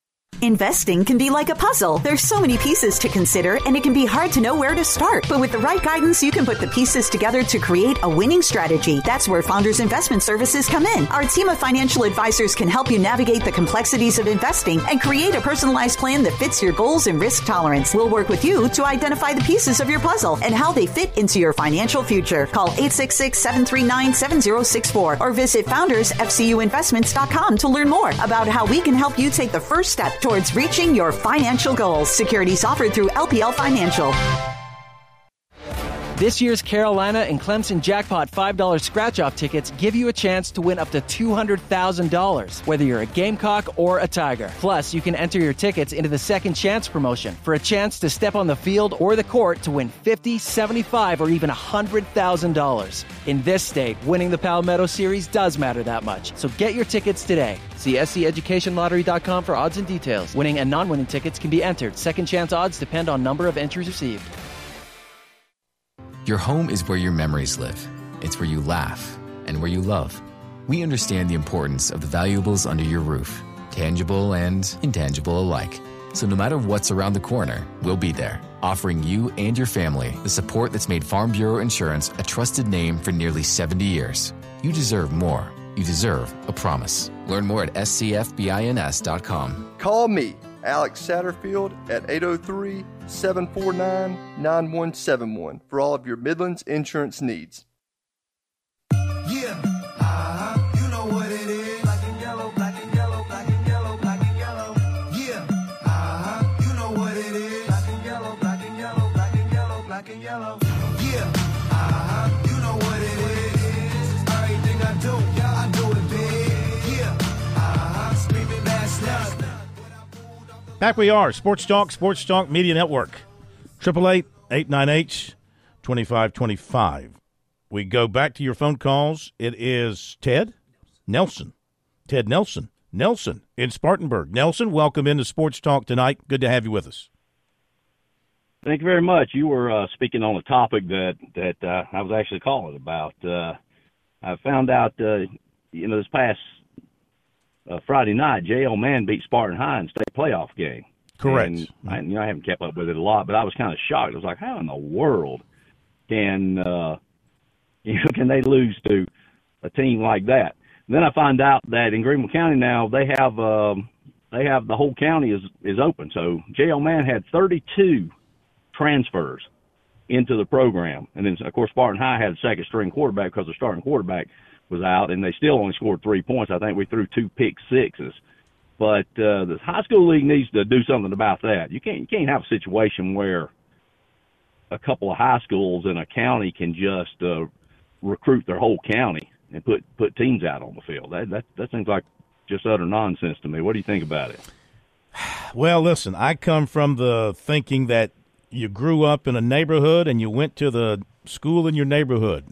Investing can be like a puzzle. There's so many pieces to consider, and it can be hard to know where to start. But with the right guidance, you can put the pieces together to create a winning strategy. That's where Founders Investment Services come in. Our team of financial advisors can help you navigate the complexities of investing and create a personalized plan that fits your goals and risk tolerance. We'll work with you to identify the pieces of your puzzle and how they fit into your financial future. Call 866-739-7064 or visit foundersfcuinvestments.com to learn more about how we can help you take the first step towards reaching your financial goals. Securities offered through LPL Financial. This year's Carolina and Clemson Jackpot $5 scratch-off tickets give you a chance to win up to $200,000, whether you're a Gamecock or a Tiger. Plus, you can enter your tickets into the Second Chance promotion for a chance to step on the field or the court to win $50, $75, or even $100,000. In this state, winning the Palmetto Series does matter that much, so get your tickets today. See SCEducationLottery.com for odds and details. Winning and non-winning tickets can be entered. Second Chance odds depend on number of entries received. Your home is where your memories live. It's where you laugh and where you love. We understand the importance of the valuables under your roof, tangible and intangible alike. So no matter what's around the corner, we'll be there, offering you and your family the support that's made Farm Bureau Insurance a trusted name for nearly 70 years. You deserve more. You deserve a promise. Learn more at scfbins.com. Call me, Alex Satterfield, at 803-749-9171 for all of your Midlands insurance needs. Yeah, you know what it is. Black and yellow, black and yellow, black and yellow, black and yellow. Yeah, you know what it is. Black and yellow, black and yellow, black and yellow, black and yellow. Yeah, you know what it is. Everything I do, yeah, I do it big. Yeah, screaming last night. Back we are, Sports Talk Media Network, 888-898-2525. We go back to your phone calls. It is Ted Nelson in Spartanburg. Nelson, welcome into Sports Talk tonight. Good to have you with us. Thank you very much. You were speaking on a topic that I was actually calling about. I found out, this past Friday night, J.L. Mann beat Spartan High in state playoff game. Correct. And I haven't kept up with it a lot, but I was kind of shocked. I was like, how in the world can they lose to a team like that? And then I find out that in Greenville County now they have the whole county is open. So J.L. Mann had 32 transfers into the program. And then, of course, Spartan High had a second-string quarterback because the starting quarterback was out, and they still only scored 3 points. I think we threw 2 pick-sixes. But the high school league needs to do something about that. You can't have a situation where a couple of high schools in a county can just recruit their whole county and put teams out on the field. That seems like just utter nonsense to me. What do you think about it? Well, listen, I come from the thinking that you grew up in a neighborhood and you went to the school in your neighborhood.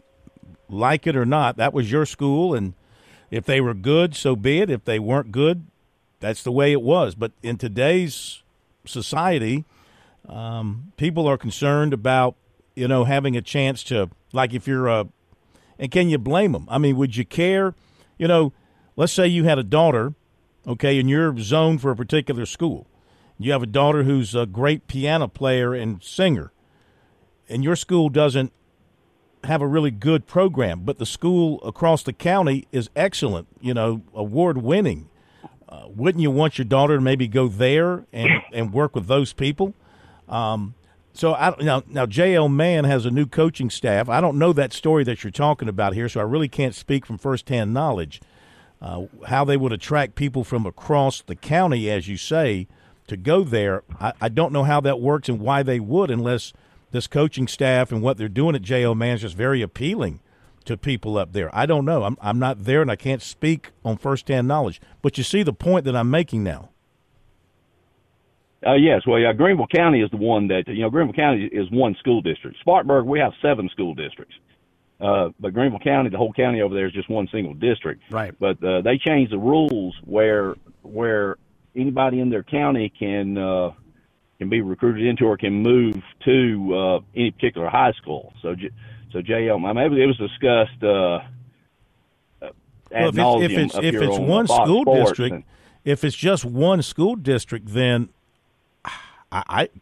Like it or not, that was your school, and if they were good, so be it. If they weren't good, that's the way it was. But in today's society, people are concerned about, having a chance to, like if you're and can you blame them? I mean, would you care? Let's say you had a daughter, okay, and you're zoned for a particular school. You have a daughter who's a great piano player and singer, and your school doesn't have a really good program, but the school across the county is excellent, award-winning. Wouldn't you want your daughter to maybe go there and work with those people? So now J.L. Mann has a new coaching staff. I don't know that story that you're talking about here, so I really can't speak from firsthand knowledge how they would attract people from across the county, as you say, to go there. I don't know how that works and why they would, unless this coaching staff and what they're doing at J.O. Mann is just very appealing to people up there. I don't know. I'm not there, and I can't speak on firsthand knowledge. But you see the point that I'm making now. Yes. Well, yeah, Greenville County is the one that, Greenville County is one school district. Spartanburg, we have 7 school districts. But Greenville County, the whole county over there, is just one single district. Right. But they changed the rules where anybody in their county can be recruited into or can move to any particular high school. So JL, maybe it was discussed ad nauseum up here on one school district. If it's just one school district, then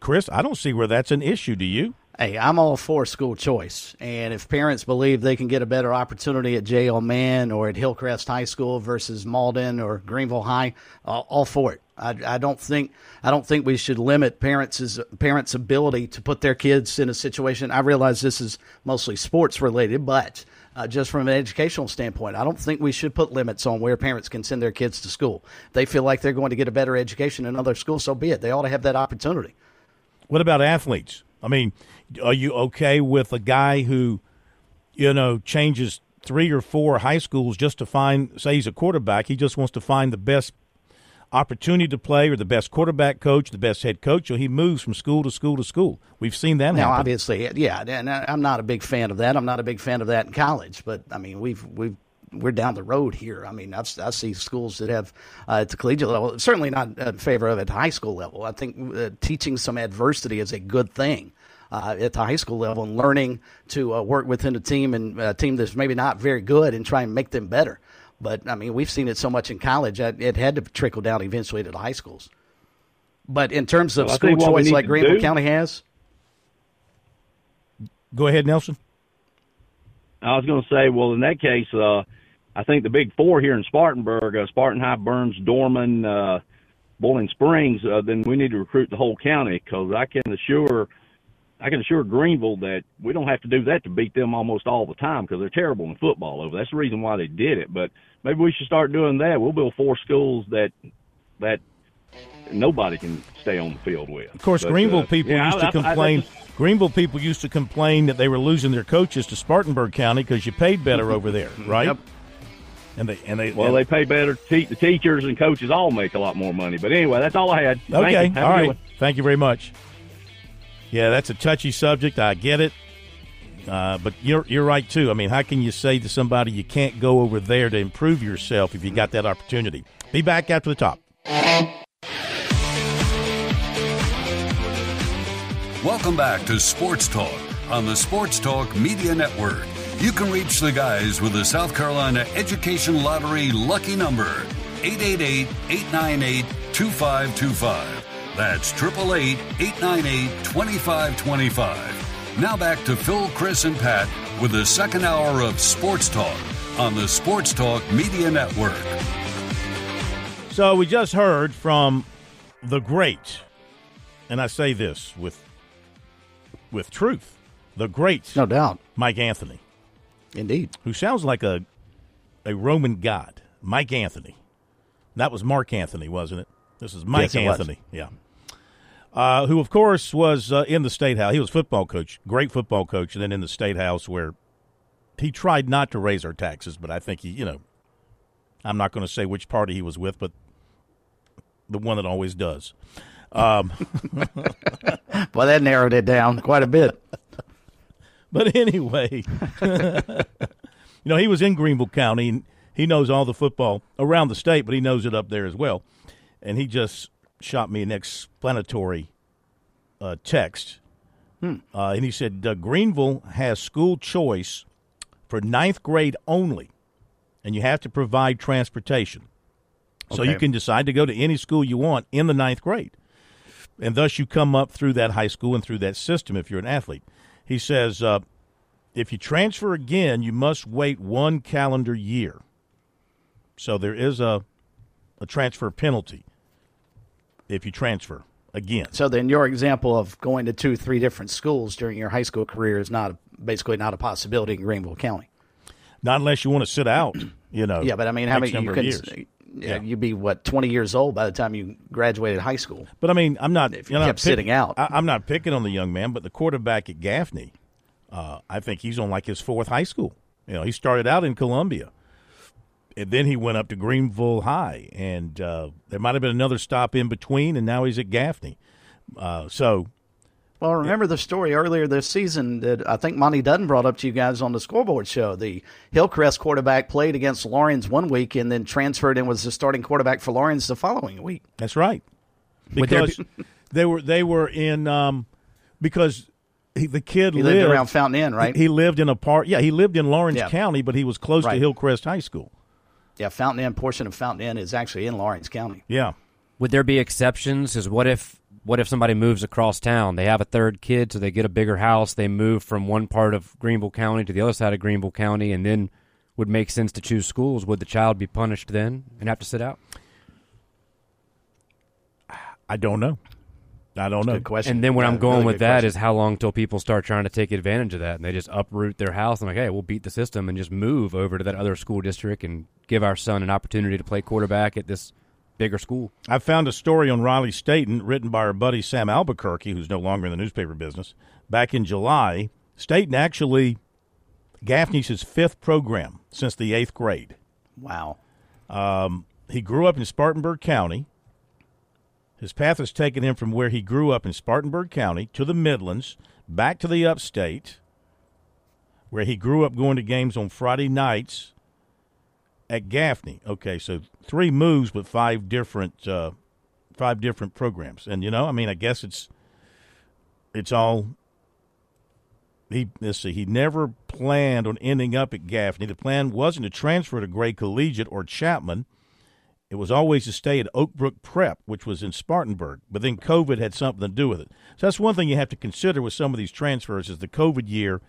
Chris, I don't see where that's an issue. Do you? Hey, I'm all for school choice, and if parents believe they can get a better opportunity at J.L. Mann or at Hillcrest High School versus Malden or Greenville High, all for it. I don't think we should limit parents' ability to put their kids in a situation. I realize this is mostly sports related, but just from an educational standpoint, I don't think we should put limits on where parents can send their kids to school. If they feel like they're going to get a better education in other schools, so be it. They ought to have that opportunity. What about athletes? I mean, are you okay with a guy who, changes 3 or 4 high schools just to find, say he's a quarterback, he just wants to find the best opportunity to play or the best quarterback coach, the best head coach, so he moves from school to school to school. We've seen that happen. Now, obviously, yeah, and I'm not a big fan of that. I'm not a big fan of that in college, but, I mean, we're down the road here. I mean, I see schools that have at the collegiate level, certainly not in favor of it at the high school level. I think teaching some adversity is a good thing at the high school level, and learning to work within a team, and a team that's maybe not very good, and try and make them better. But, I mean, we've seen it so much in college that it had to trickle down eventually to the high schools. But in terms of school choice like Greenville County has. Go ahead, Nelson. I was going to say, well, in that case, I think the big 4 here in Spartanburg, Spartan High, Burns, Dorman, Bowling Springs, then we need to recruit the whole county, because I can assure Greenville that we don't have to do that to beat them almost all the time, because they're terrible in football over. That's the reason why they did it. But maybe we should start doing that. We'll build 4 schools that nobody can stay on the field with. Of course, Greenville people used to complain that they were losing their coaches to Spartanburg County because you paid better over there, right? Yep. They pay better. The teachers and coaches all make a lot more money. But anyway, that's all I had. Okay, all right. Thank you very much. Yeah, that's a touchy subject. I get it. But you're right, too. I mean, how can you say to somebody you can't go over there to improve yourself if you got that opportunity? Be back after the top. Welcome back to Sports Talk on the Sports Talk Media Network. You can reach the guys with the South Carolina Education Lottery lucky number, 888-898-2525. That's 888-898-2525. Now back to Phil, Chris, and Pat with the second hour of Sports Talk on the Sports Talk Media Network. So we just heard from the great, and I say this with truth, the great, no doubt, Mike Anthony. Indeed. Who sounds like a Roman god, Mike Anthony. That was Mark Anthony, wasn't it? This is Mike Anthony. Yeah. Who, of course, was in the State House. He was a football coach, great football coach, and then in the State House where he tried not to raise our taxes, but I think he, I'm not going to say which party he was with, but the one that always does. Well, that narrowed it down quite a bit. But anyway, he was in Greenville County, and he knows all the football around the state, but he knows it up there as well. And he just shot me an explanatory text. And he said, Greenville has school choice for ninth grade only, and you have to provide transportation. Okay. So you can decide to go to any school you want in the ninth grade. And thus you come up through that high school and through that system if you're an athlete. He says, if you transfer again, you must wait one calendar year. So there is a transfer penalty if you transfer again. So then your example of going to 2-3 different schools during your high school career is basically not a possibility in Greenville County. Not unless you want to sit out, Yeah, but I mean, how many you could, you'd be 20 years old by the time you graduated high school. But I mean, I'm not if you kept sitting out. I'm not picking on the young man, but the quarterback at Gaffney, I think he's on his fourth high school. He started out in Columbia. And then he went up to Greenville High, and there might have been another stop in between, and now he's at Gaffney. Well, I remember the story earlier this season that I think Monty Dutton brought up to you guys on the Scoreboard show. The Hillcrest quarterback played against Lawrence one week and then transferred and was the starting quarterback for Lawrence the following week. That's right. Because they were in because – He lived around Fountain Inn, right? He lived in a part. Yeah, he lived in Lawrence County, but he was close to Hillcrest High School. Yeah, Fountain Inn, portion of Fountain Inn is actually in Lawrence County. Yeah. Would there be exceptions? Because what if somebody moves across town? They have a third kid, so they get a bigger house. They move from one part of Greenville County to the other side of Greenville County, and then would make sense to choose schools. Would the child be punished then and have to sit out? I don't know. Good question. And then what I'm going with that is how long till people start trying to take advantage of that, and they just uproot their house. I'm like, hey, we'll beat the system and just move over to that other school district and give our son an opportunity to play quarterback at this bigger school. I found a story on Riley Staten written by our buddy Sam Albuquerque, who's no longer in the newspaper business, back in July. Staten actually, Gaffney's his fifth program since the eighth grade. Wow. He grew up in Spartanburg County. His path has taken him from where he grew up in Spartanburg County to the Midlands, back to the upstate, where he grew up going to games on Friday nights at Gaffney. Okay, so 3 moves with 5 different programs. And, I guess it's all – he never planned on ending up at Gaffney. The plan wasn't to transfer to Gray Collegiate or Chapman. It was always to stay at Oakbrook Prep, which was in Spartanburg, but then COVID had something to do with it. So that's one thing you have to consider with some of these transfers is the COVID year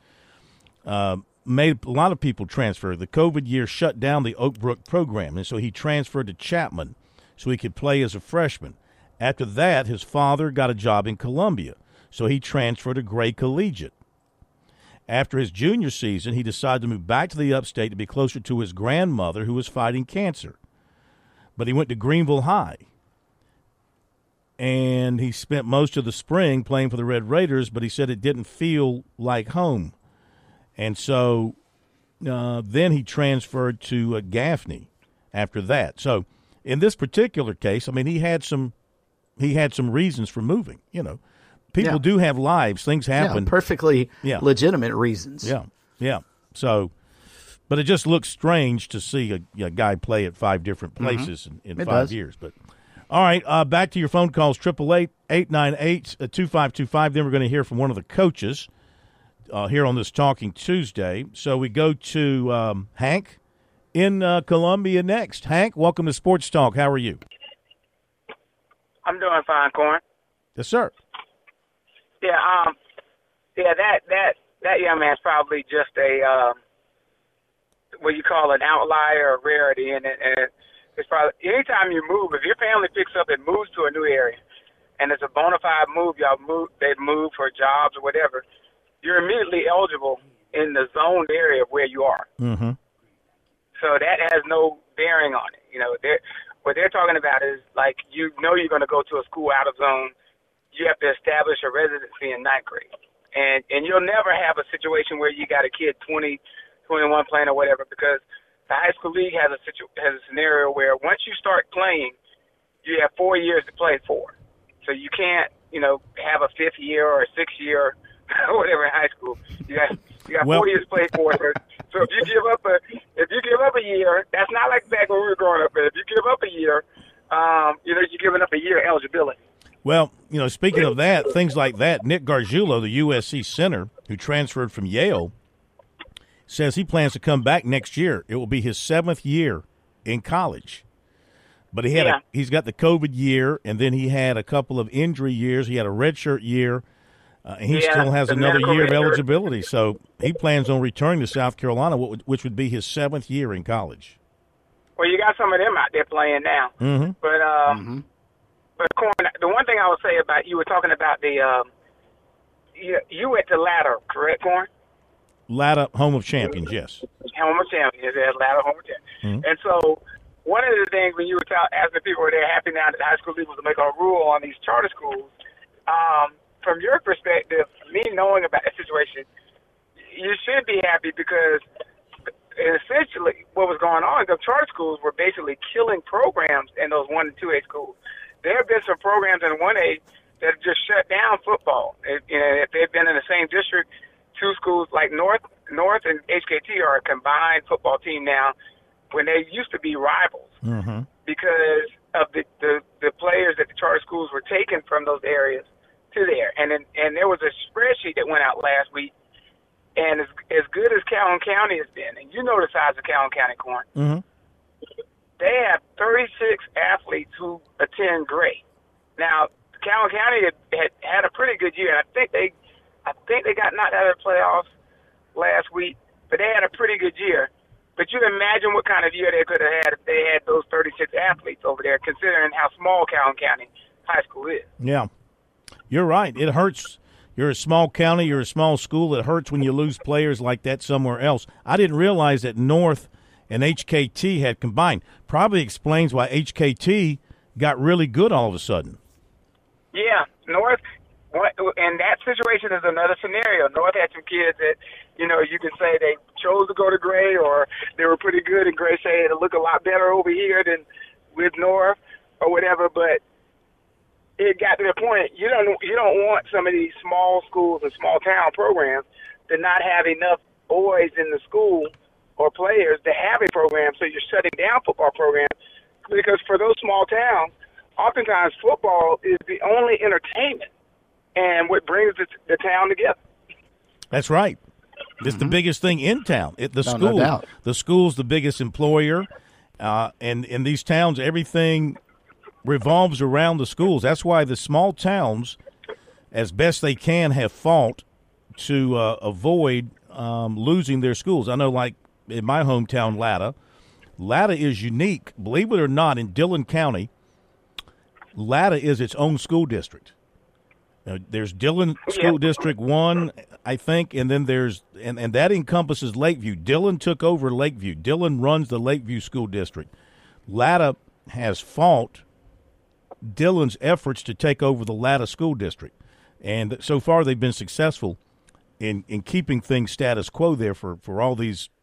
made a lot of people transfer. The COVID year shut down the Oakbrook program, and so he transferred to Chapman so he could play as a freshman. After that, his father got a job in Columbia, so he transferred to Gray Collegiate. After his junior season, he decided to move back to the upstate to be closer to his grandmother who was fighting cancer. But he went to Greenville High, and he spent most of the spring playing for the Red Raiders, but he said it didn't feel like home. And so Then he transferred to Gaffney after that. So in this particular case, I mean, he had some reasons for moving. You know, people do have lives. Things happen. Yeah, perfectly legitimate reasons. Yeah, yeah. So, but it just looks strange to see a guy play at five different places in 5 years. But all right, back to your phone calls, 888-898-2525. Then we're going to hear from one of the coaches here on this Talking Tuesday. So we go to Hank in Columbia next. Hank, welcome to Sports Talk. How are you? I'm doing fine, Corn. Yes, sir. Yeah, that young man's probably just a what you call an outlier or rarity, and it's probably anytime you move, if your family picks up and moves to a new area, and it's a bona fide move, they've moved for jobs or whatever, you're immediately eligible in the zoned area where you are. Mm-hmm. So that has no bearing on it, you know. What they're talking about is, like, you know you're going to go to a school out of zone. You have to establish a residency in ninth grade. And you'll never have a situation where you got a kid 20, 21 playing or whatever, because the high school league has a scenario where once you start playing, you have 4 years to play for. So you can't, you know, have a fifth year or a sixth year or whatever in high school. You got 4 years to play for. So if you give up a year, that's not like back when we were growing up. But if you give up a year, you know, you're giving up a year eligibility. Well, you know, speaking of that, things like that, Nick Gargiulo, the USC center who transferred from Yale, says he plans to come back next year. It will be his 7th year in college. But he's got the COVID year, and then he had a couple of injury years. He had a redshirt year, and he still has another year of eligibility. So he plans on returning to South Carolina, which would be his 7th year in college. Well, you got some of them out there playing now. Mm-hmm. But But Corn, the one thing I would say about, you were talking about the you at the Ladder, correct, Corn? Ladder, home of champions, yes. Home of champions, yeah, Ladder, home of champions. Mm-hmm. And so one of the things when you were asking people were they happy now that the high school league was to make a rule on these charter schools, from your perspective, me knowing about the situation, you should be happy because essentially what was going on is the charter schools were basically killing programs in those 1 and 2A schools. There have been some programs in 1A that have just shut down football. If they've been in the same district, two schools like North and HKT are a combined football team now when they used to be rivals because of the players that the charter schools were taking from those areas to there. And there was a spreadsheet that went out last week, and as good as Calhoun County has been, and you know the size of Calhoun County, Corn. Mm-hmm. They have 36 athletes who attend Gray. Now, Calhoun County had a pretty good year. I think they got knocked out of the playoffs last week, but they had a pretty good year. But you imagine what kind of year they could have had if they had those 36 athletes over there, considering how small Calhoun County High School is. Yeah, you're right. It hurts. You're a small county. You're a small school. It hurts when you lose players like that somewhere else. I didn't realize that North and HKT had combined. Probably explains why HKT got really good all of a sudden. Yeah, North, and that situation is another scenario. North had some kids that, you know, you can say they chose to go to Gray or they were pretty good, and Gray said it'll look a lot better over here than with North or whatever, but it got to the point, you don't want some of these small schools and small town programs to not have enough boys in the school or players to have a program, so you're shutting down football programs because for those small towns, oftentimes football is the only entertainment and what brings the town together. That's right. It's the biggest thing in town. No doubt. The school's the biggest employer, and in these towns, everything revolves around the schools. That's why the small towns, as best they can, have fought to avoid losing their schools. I know, like, in my hometown, Latta is unique. Believe it or not, in Dillon County, Latta is its own school district. Now, there's Dillon School District 1, I think, and then there's – and that encompasses Lakeview. Dillon took over Lakeview. Dillon runs the Lakeview School District. Latta has fought Dillon's efforts to take over the Latta School District, and so far they've been successful in keeping things status quo there for all these –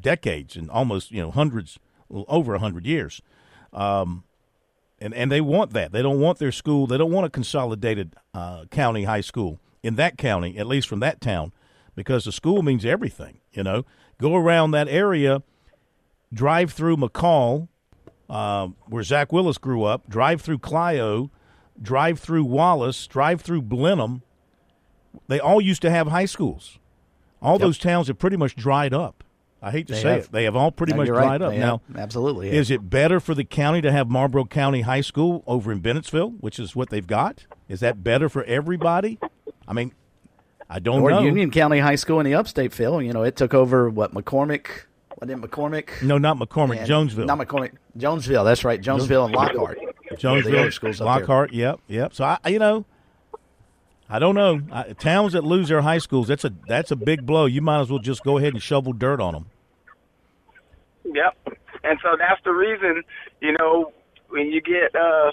decades and almost, hundreds, over 100 years. And they want that. They don't want their school. They don't want a consolidated county high school in that county, at least from that town, because the school means everything, Go around that area, drive through McCall, where Zach Willis grew up, drive through Clio, drive through Wallace, drive through Blenheim. They all used to have high schools. All yep. those towns have pretty much dried up. I hate to say it. They have all pretty much dried up now. Absolutely. Is it better for the county to have Marlboro County High School over in Bennettsville, which is what they've got? Is that better for everybody? I mean, I don't know. Or Union County High School in the upstate, Phil. It took over, McCormick? No, not McCormick. Jonesville. Not McCormick. Jonesville. That's right. Jonesville and Lockhart. Jonesville, Lockhart. Yep. So, I don't know. Towns that lose their high schools, that's a big blow. You might as well just go ahead and shovel dirt on them. Yep. And so that's the reason, when you get down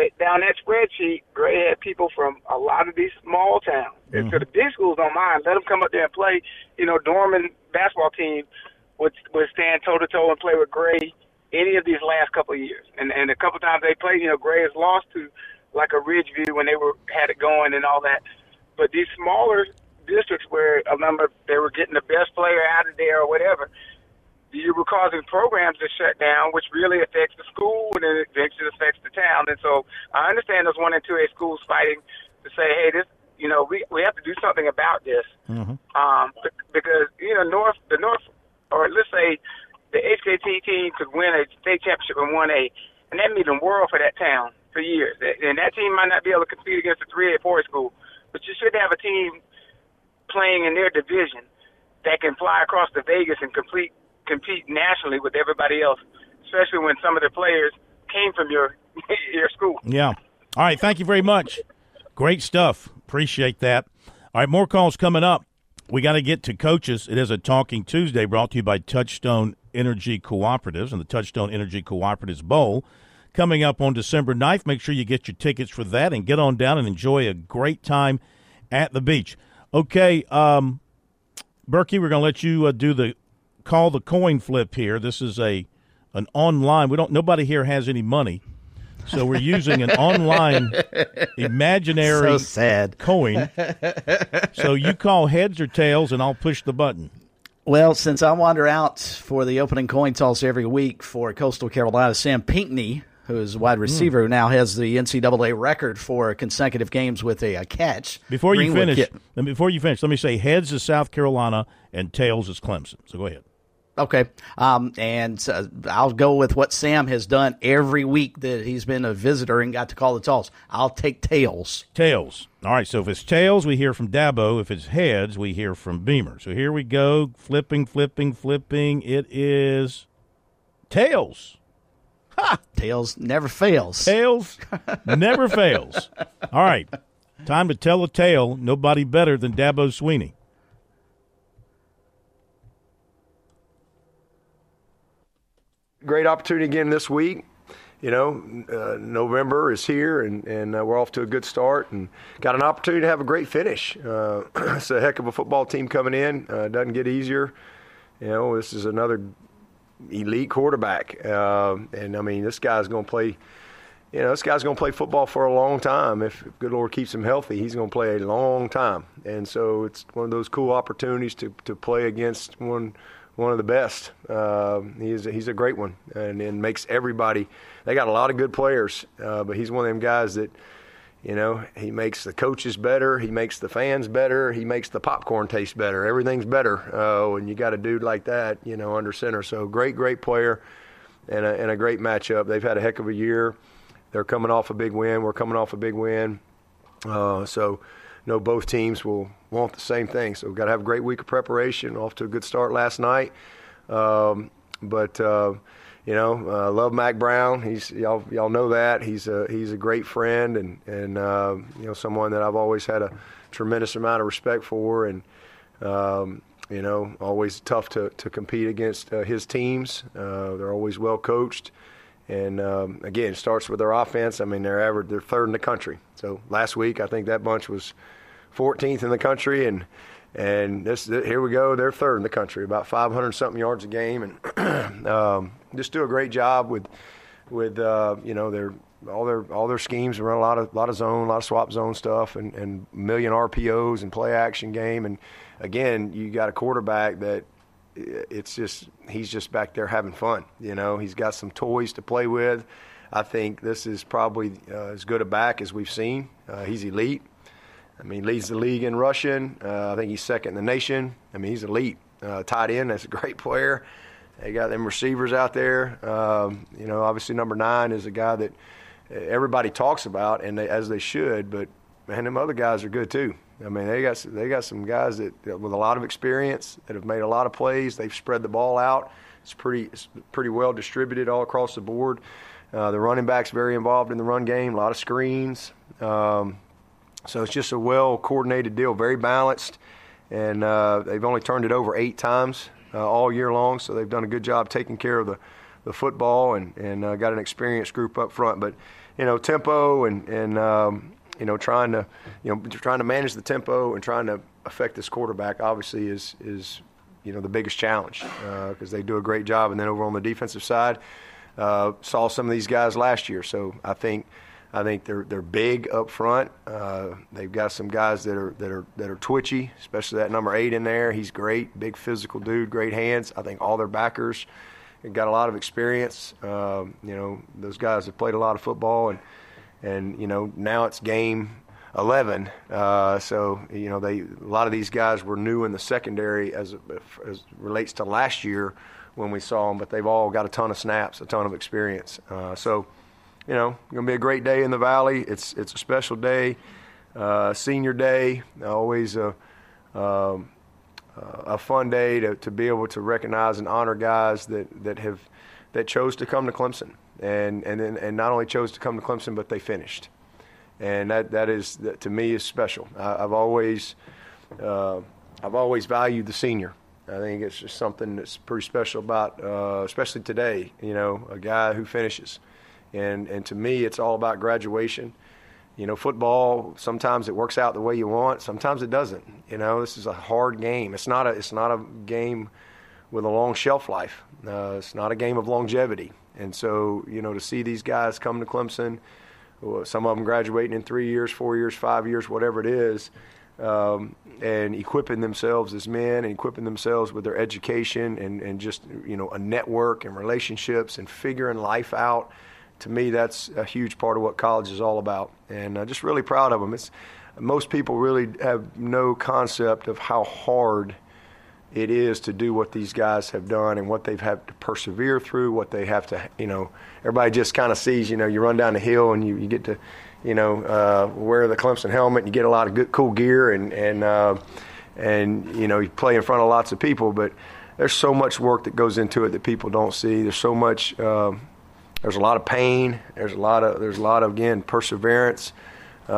that spreadsheet, Gray had people from a lot of these small towns. Mm-hmm. So the big schools don't mind. Let them come up there and play. Dorman basketball team would stand toe-to-toe and play with Gray any of these last couple of years. And a couple times they played, Gray has lost to – like a Ridgeview when they had it going and all that. But these smaller districts where I remember they were getting the best player out of there or whatever, you were causing programs to shut down, which really affects the school and it eventually affects the town. And so I understand those 1 and 2A schools fighting to say, hey, this, we have to do something about this. Mm-hmm. Because, let's say the HKT team could win a state championship in 1A, and that means the world for that town. For years, and that team might not be able to compete against a 3A, 4A school, but you should have a team playing in their division that can fly across to Vegas and compete nationally with everybody else, especially when some of the players came from your school. Yeah. All right. Thank you very much. Great stuff. Appreciate that. All right. More calls coming up. We got to get to coaches. It is a Talking Tuesday brought to you by Touchstone Energy Cooperatives and the Touchstone Energy Cooperatives Bowl. Coming up on December 9th, make sure you get your tickets for that and get on down and enjoy a great time at the beach. Okay, Berkey, we're going to let you do the call the coin flip here. This is an online. Nobody here has any money, so we're using an online imaginary coin. So you call heads or tails, and I'll push the button. Well, since I wander out for the opening coin toss every week for Coastal Carolina, Sam Pinkney, who is a wide receiver, who now has the NCAA record for consecutive games with a catch. Before you finish, let me say heads is South Carolina and tails is Clemson. So go ahead. Okay. And I'll go with what Sam has done every week that he's been a visitor and got to call the toss. I'll take tails. Tails. All right. So if it's tails, we hear from Dabo. If it's heads, we hear from Beamer. So here we go. Flipping. It is tails. Ha! Tails never fails. Tails never fails. All right. Time to tell a tale. Nobody better than Dabo Swinney. Great opportunity again this week. November is here, and we're off to a good start and got an opportunity to have a great finish. It's a heck of a football team coming in. Doesn't get easier. This is another elite quarterback. This guy's going to play football for a long time. If good Lord keeps him healthy, he's going to play a long time. And so it's one of those cool opportunities to play against one of the best. He's a great one and makes everybody. They got a lot of good players, but he's one of them guys that, he makes the coaches better. He makes the fans better. He makes the popcorn taste better. Everything's better when you got a dude like that, under center. So great player and a great matchup. They've had a heck of a year. They're coming off a big win. We're coming off a big win. So both teams will want the same thing. So we've got to have a great week of preparation. Off to a good start last night. I love Mack Brown. He's y'all know that. He's a great friend and someone that I've always had a tremendous amount of respect for and always tough to compete against his teams. They're always well coached. And, again, it starts with their offense. They're third in the country. So last week I think that bunch was 14th in the country, and And here we go. They're third in the country, about 500-something yards a game, and just do a great job with you know, their schemes. Run a lot of zone, a lot of swap zone stuff, and million RPOs and play action game. And again, you got a quarterback that he's just back there having fun. You know, he's got some toys to play with. I think this is probably as good a back as we've seen. He's elite. I mean, leads the league in rushing. I think he's second in the nation. I mean, he's elite. Tight end, that's a great player. They got them receivers out there. You know, obviously number 9 is a guy that everybody talks about, and as they should. But man, them other guys are good too. I mean, they got some guys that with a lot of experience that have made a lot of plays. They've spread the ball out. It's pretty well distributed all across the board. The running back's very involved in the run game. A lot of screens. So it's just a well-coordinated deal, very balanced, and they've only turned it over 8 times all year long, so they've done a good job taking care of the football and got an experienced group up front. But, you know, tempo and you know, trying to manage the tempo and trying to affect this quarterback obviously is you know, the biggest challenge because they do a great job. And then over on the defensive side, saw some of these guys last year, so I think they're big up front. They've got some guys that are twitchy, especially that number 8 in there. He's great, big physical dude, great hands. I think all their backers got a lot of experience. You know, those guys have played a lot of football, and you know, now it's game 11. So you know, a lot of these guys were new in the secondary as relates to last year when we saw them, but they've all got a ton of snaps, a ton of experience. So. You know, it's going to be a great day in the Valley. It's a special day, senior day, always a fun day to be able to recognize and honor guys that chose to come to Clemson, and not only chose to come to Clemson, but they finished, and that to me is special. I've always valued the senior. I think it's just something that's pretty special about, especially today. You know, a guy who finishes. And to me, it's all about graduation. You know, football, sometimes it works out the way you want. Sometimes it doesn't. You know, this is a hard game. It's not a game with a long shelf life. It's not a game of longevity. And so, you know, to see these guys come to Clemson, some of them graduating in 3 years, 4 years, 5 years, whatever it is, and equipping themselves as men and equipping themselves with their education and just, you know, a network and relationships and figuring life out. To me, that's a huge part of what college is all about, and I'm just really proud of them. Most people really have no concept of how hard it is to do what these guys have done and what they've had to persevere through, what they have to, you know, everybody just kind of sees, you know, you run down the hill and you get to, you know, wear the Clemson helmet and you get a lot of good, cool gear and you know, you play in front of lots of people, but there's so much work that goes into it that people don't see. There's so much there's a lot of pain. There's a lot of again, perseverance, a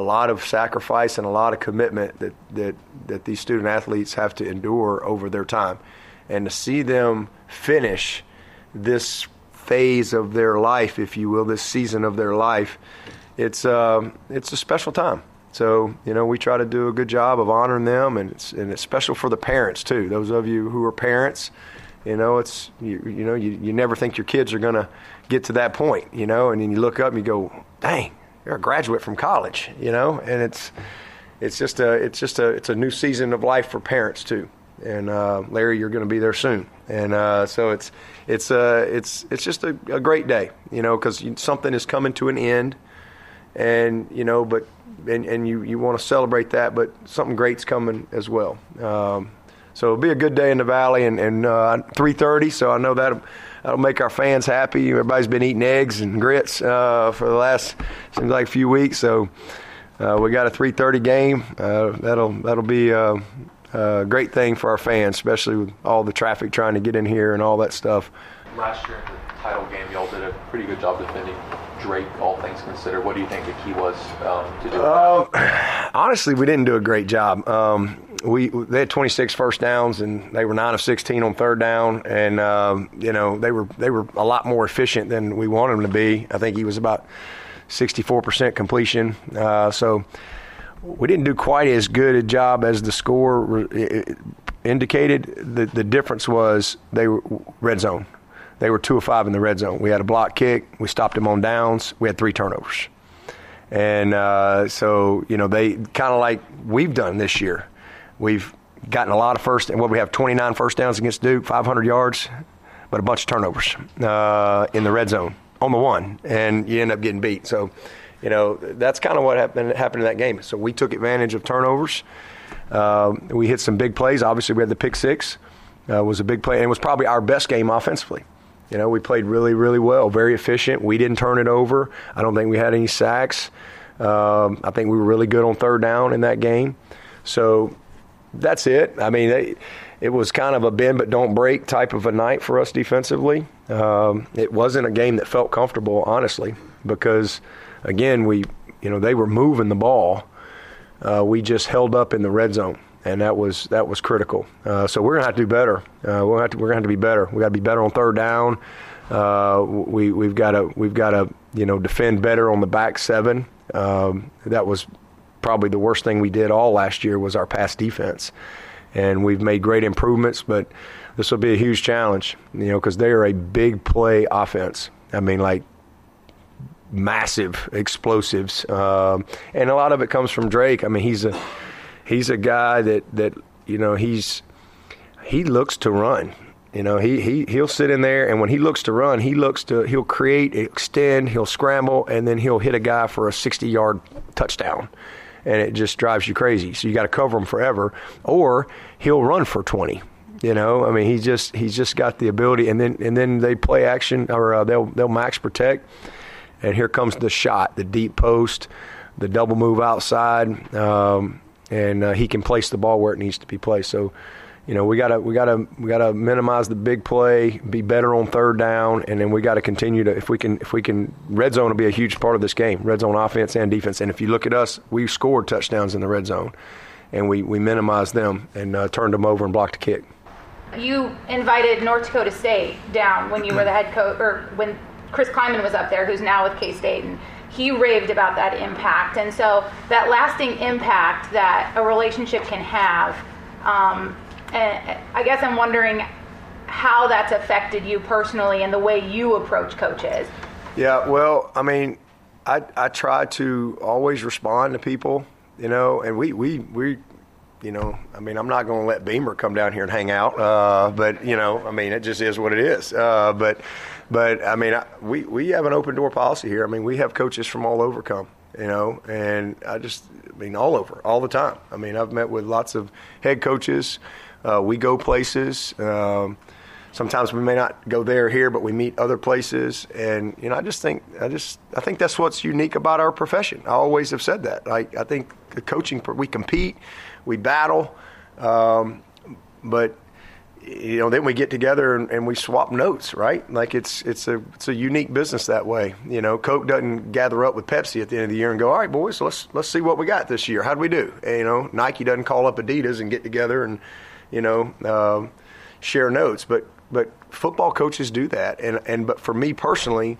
lot of sacrifice, and a lot of commitment that these student athletes have to endure over their time. And to see them finish this phase of their life, if you will, this season of their life, it's a special time. So, you know, we try to do a good job of honoring them, and it's special for the parents too. Those of you who are parents, you know, it's you never think your kids are gonna get to that point, you know, and then you look up and you go, "Dang, you're a graduate from college," you know, and it's a new season of life for parents too. And Larry, you're gonna be there soon, and so it's just a great day, you know, because something is coming to an end, and you know, but and you want to celebrate that, but something great's coming as well. So it'll be a good day in the Valley, and 3:30. So I know that'll make our fans happy. Everybody's been eating eggs and grits for the last, seems like, few weeks. So we got a 3:30 game. That'll be a great thing for our fans, especially with all the traffic trying to get in here and all that stuff. Last year in the title game, y'all did a pretty good job defending Drake, all things considered. What do you think the key was to do? Honestly, we didn't do a great job. They had 26 first downs, and they were 9 of 16 on third down, and you know, they were a lot more efficient than we wanted them to be. I think he was about 64% completion. So we didn't do quite as good a job as the score indicated. The difference was they were red zone. They were 2 of 5 in the red zone. We had a block kick. We stopped them on downs. We had 3 turnovers. And so, you know, they kind of like we've done this year. We've gotten a lot of first, and what we have 29 first downs against Duke, 500 yards, but a bunch of turnovers in the red zone on the one, and you end up getting beat. So, you know, that's kind of what happened in that game. So we took advantage of turnovers. We hit some big plays. Obviously, we had the pick six. Was a big play, and it was probably our best game offensively. You know, we played really, really well, very efficient. We didn't turn it over. I don't think we had any sacks. I think we were really good on third down in that game. So that's it. I mean, it was kind of a bend-but-don't-break type of a night for us defensively. It wasn't a game that felt comfortable, honestly, because, again, they were moving the ball. We just held up in the red zone. And that was critical. So we're gonna have to do better. We're gonna have to be better. We got to be better on third down. We've got to defend better on the back 7. That was probably the worst thing we did all last year was our pass defense, and we've made great improvements. But this will be a huge challenge, because they are a big play offense. I mean, like, massive explosives, and a lot of it comes from Drake. I mean, he's a guy that he looks to run. He'll sit in there, and when he looks to run, he'll create, extend, he'll scramble, and then he'll hit a guy for a 60-yard touchdown, and it just drives you crazy. So you got to cover him forever, or he'll run for 20. I mean, he's just got the ability, and then they play action, or they'll max protect, and here comes the shot, the deep post, the double move outside. And he can place the ball where it needs to be placed. So, we gotta minimize the big play, be better on third down, and then we gotta continue to if we can red zone will be a huge part of this game, red zone offense and defense. And if you look at us, we scored touchdowns in the red zone, and we minimized them and turned them over and blocked a kick. You invited North Dakota State down when you were the head coach, or when Chris Kleiman was up there, who's now with K-State, and he raved about that impact. And so that lasting impact that a relationship can have, and I guess I'm wondering how that's affected you personally and the way you approach coaches. Yeah, well, I mean, I try to always respond to people, and we I mean, I'm not going to let Beamer come down here and hang out, but, I mean, it just is what it is. But I mean, we have an open door policy here. I mean, we have coaches from all over come, and all over, all the time. I mean, I've met with lots of head coaches. We go places. Sometimes we may not go there or here, but we meet other places. And, I think that's what's unique about our profession. I always have said that. Like, I think the coaching, we compete, we battle, but then we get together and we swap notes, right? Like it's a unique business that way. Coke doesn't gather up with Pepsi at the end of the year and go, all right, boys, let's see what we got this year. How'd we do? And, Nike doesn't call up Adidas and get together and, share notes. But football coaches do that. But for me personally,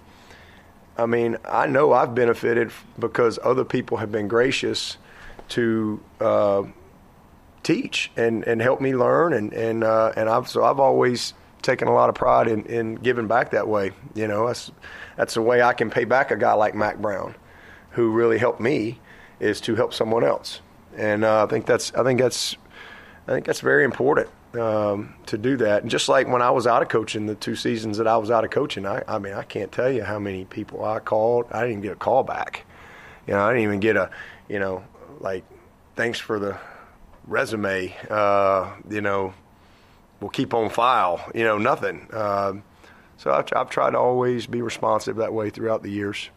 I mean, I know I've benefited because other people have been gracious to teach and help me learn, and I've always taken a lot of pride in giving back that way. That's the way I can pay back a guy like Mack Brown, who really helped me, is to help someone else. And I think that's very important to do that. And just like when I was out of coaching, the 2 seasons that I was out of coaching, I mean I can't tell you how many people I called. I didn't even get a call back. I didn't even get a thanks for the resume, we'll keep on file, nothing. So I've tried to always be responsive that way throughout the years.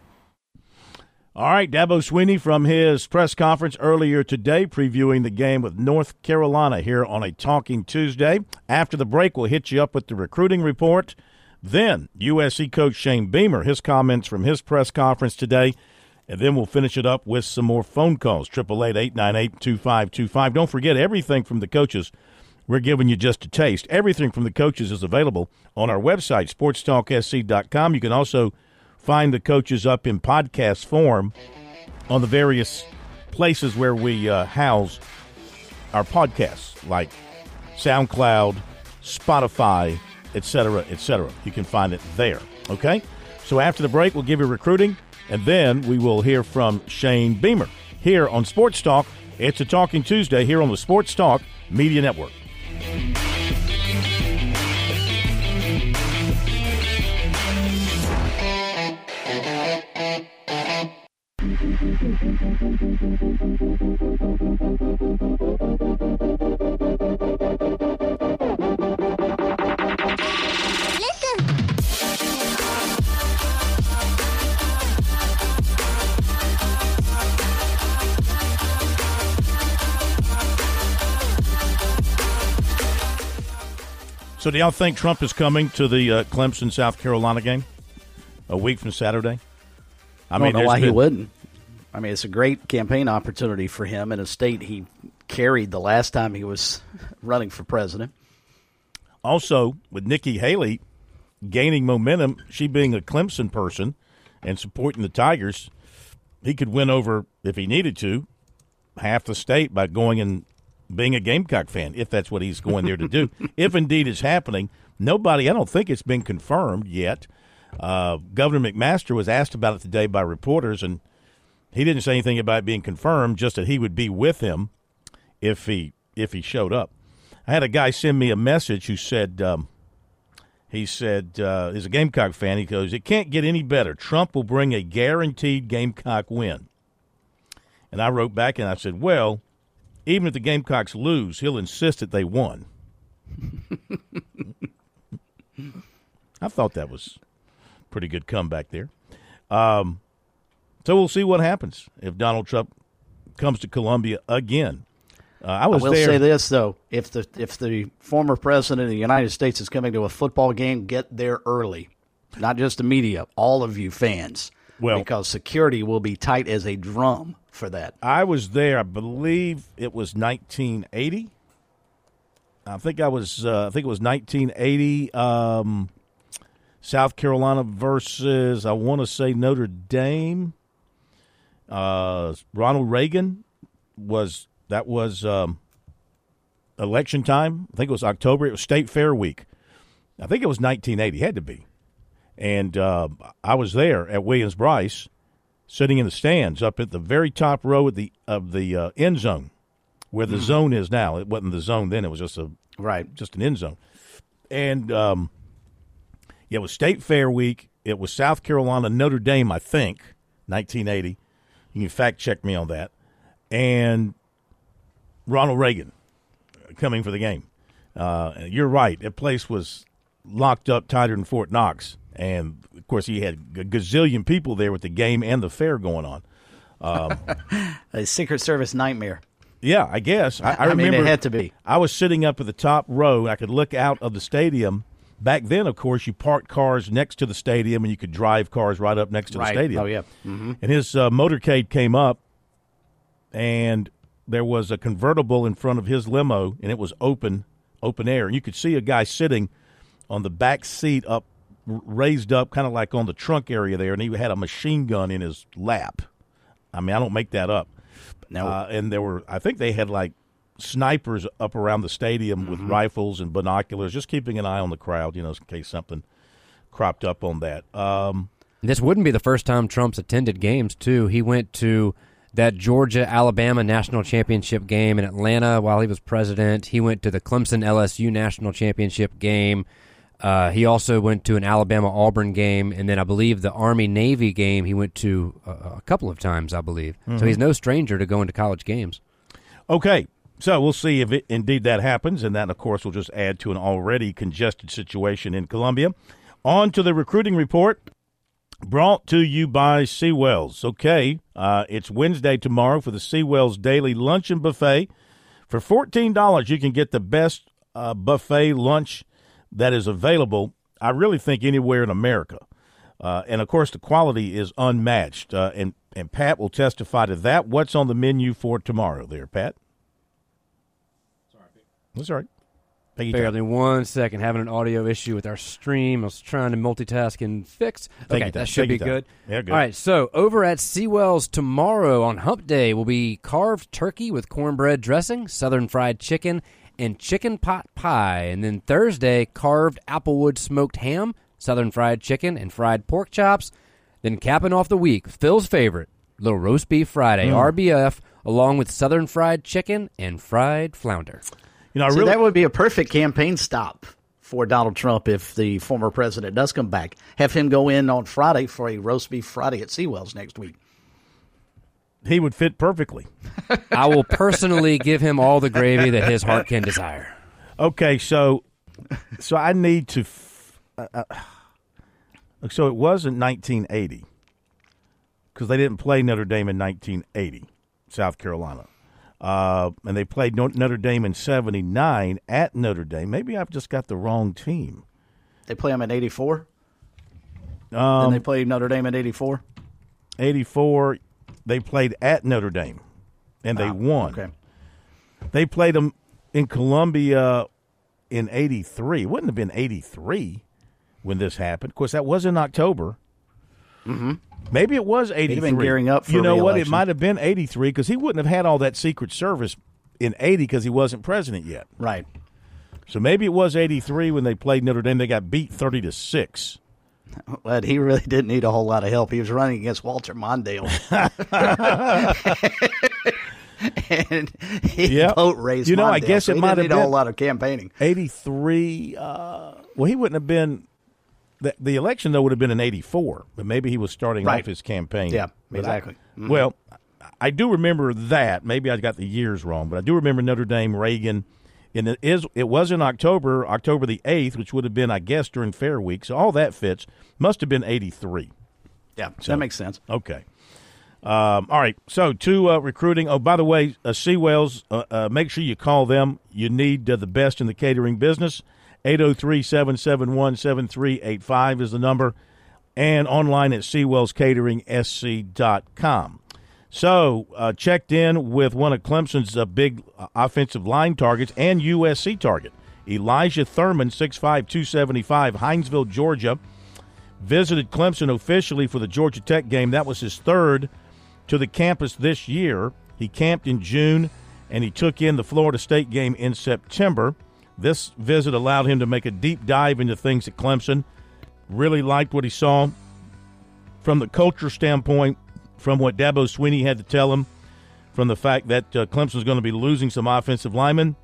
All right, Dabo Swinney from his press conference earlier today, previewing the game with North Carolina here on a Talking Tuesday. After the break, we'll hit you up with the recruiting report. Then USC coach Shane Beamer, his comments from his press conference today. And then we'll finish it up with some more phone calls, 888-898-2525. Don't forget, everything from the coaches, we're giving you just a taste. Everything from the coaches is available on our website, sportstalksc.com. You can also find the coaches up in podcast form on the various places where we house our podcasts, like SoundCloud, Spotify, etc., etc. You can find it there, okay? So after the break, we'll give you recruiting, and then we will hear from Shane Beamer here on Sports Talk. It's a Talking Tuesday here on the Sports Talk Media Network. So do y'all think Trump is coming to the Clemson, South Carolina game a week from Saturday? I don't know why he wouldn't. I mean, it's a great campaign opportunity for him in a state he carried the last time he was running for president. Also, with Nikki Haley gaining momentum, she being a Clemson person and supporting the Tigers, he could win over, if he needed to, half the state by going and being a Gamecock fan, if that's what he's going there to do, if indeed it's happening. Nobody, I don't think it's been confirmed yet. Governor McMaster was asked about it today by reporters, and he didn't say anything about it being confirmed, just that he would be with him if he showed up. I had a guy send me a message who said, he said he's a Gamecock fan. He goes, "It can't get any better. Trump will bring a guaranteed Gamecock win." And I wrote back and I said, well, even if the Gamecocks lose, he'll insist that they won. I thought that was a pretty good comeback there. So we'll see what happens if Donald Trump comes to Columbia again. I will say this, though. If the former president of the United States is coming to a football game, get there early. Not just the media, all of you fans. Well, because security will be tight as a drum for that. I was there, I believe it was 1980. I think it was 1980, South Carolina versus, I want to say, Notre Dame. Ronald Reagan was election time. I think it was October. It was State Fair week. I think it was 1980. Had to be. And I was there at Williams-Brice, sitting in the stands up at the very top row of the end zone, where the zone is now. It wasn't the zone then; it was just an end zone. And it was State Fair week. It was South Carolina, Notre Dame, I think, 1980. You can fact check me on that. And Ronald Reagan coming for the game. You're right; that place was locked up tighter than Fort Knox. And, of course, he had a gazillion people there with the game and the fair going on. A Secret Service nightmare. Yeah, I guess. I remember, mean, it had to be. I was sitting up at the top row. I could look out of the stadium. Back then, of course, you parked cars next to the stadium, and you could drive cars right up next to the stadium. Oh, yeah. Mm-hmm. And his motorcade came up, and there was a convertible in front of his limo, and it was open air. And you could see a guy sitting on the back seat up, raised up kind of like on the trunk area there, and he had a machine gun in his lap. I mean, I don't make that up. No. And there were, I think they had like snipers up around the stadium with rifles and binoculars, just keeping an eye on the crowd, you know, in case something cropped up on that. This wouldn't be the first time Trump's attended games, too. He went to that Georgia-Alabama national championship game in Atlanta while he was president. He went to the Clemson-LSU national championship game. He also went to an Alabama-Auburn game, and then I believe the Army-Navy game he went to a couple of times, I believe. Mm-hmm. So he's no stranger to going to college games. Okay, so we'll see if indeed that happens, and that, of course, will just add to an already congested situation in Columbia. On to the recruiting report brought to you by Sewells. Okay, it's Wednesday tomorrow for the Sewells Daily Luncheon Buffet. For $14, you can get the best buffet lunch that is available, I really think, anywhere in America. And, of course, the quality is unmatched. And Pat will testify to that. What's on the menu for tomorrow there, Pat? Sorry, Pete. That's all right. Barely 1 second. Having an audio issue with our stream. I was trying to multitask and fix. Okay, that should be good. Yeah, good. All right, so over at Sewell's tomorrow on Hump Day will be carved turkey with cornbread dressing, southern fried chicken, and chicken pot pie. And then Thursday, carved applewood smoked ham, southern fried chicken, and fried pork chops. Then capping off the week, Phil's favorite, Little Roast Beef Friday, RBF, along with southern fried chicken and fried flounder. You know, that would be a perfect campaign stop for Donald Trump if the former president does come back. Have him go in on Friday for a Roast Beef Friday at Sewell's next week. He would fit perfectly. I will personally give him all the gravy that his heart can desire. Okay, so I need to so it wasn't 1980 because they didn't play Notre Dame in 1980, South Carolina. And they played Notre Dame in 79 at Notre Dame. Maybe I've just got the wrong team. They play them in 84? Then they played Notre Dame in 84? 84, they played at Notre Dame, and they won. Okay. They played them in Columbia in 83. It wouldn't have been 83 when this happened. Of course, that was in October. Mm-hmm. Maybe it was 83. He'd been gearing up for re-election. You know what? It might have been 83 because he wouldn't have had all that Secret Service in 80 because he wasn't president yet. Right. So maybe it was 83 when they played Notre Dame. They got beat 30-6. But he really didn't need a whole lot of help. He was running against Walter Mondale. And he boat raced Mondale. You know, I guess so it might have been a whole lot of campaigning. 83. Well, he wouldn't have been. The election, though, would have been in 84, but maybe he was starting off his campaign. Yeah, exactly. Well, I do remember that. Maybe I got the years wrong, but I do remember Notre Dame, Reagan. And it was in October the 8th, which would have been, I guess, during Fair Week. So all that fits. Must have been 83. Yeah, so that makes sense. Okay. All right, so to recruiting. Oh, by the way, Sewell's, make sure you call them. You need the best in the catering business. 803-771-7385 is the number, and online at SewellsCateringSC.com. So, checked in with one of Clemson's big offensive line targets and USC target, Elijah Thurman, 6'5", 275, Hinesville, Georgia. Visited Clemson officially for the Georgia Tech game. That was his third to the campus this year. He camped in June, and he took in the Florida State game in September. This visit allowed him to make a deep dive into things at Clemson. Really liked what he saw from the culture standpoint, from what Dabo Swinney had to tell him, from the fact that Clemson's going to be losing some offensive linemen,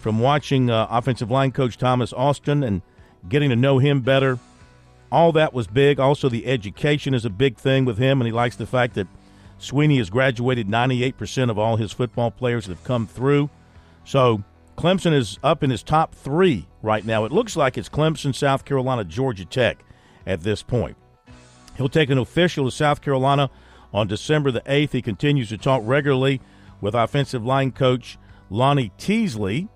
from watching offensive line coach Thomas Austin and getting to know him better. All that was big. Also, the education is a big thing with him, and he likes the fact that Swinney has graduated 98% of all his football players that have come through. So Clemson is up in his top three right now. It looks like it's Clemson, South Carolina, Georgia Tech at this point. He'll take an official to South Carolina on December the 8th. He continues to talk regularly with offensive line coach Lonnie Teasley,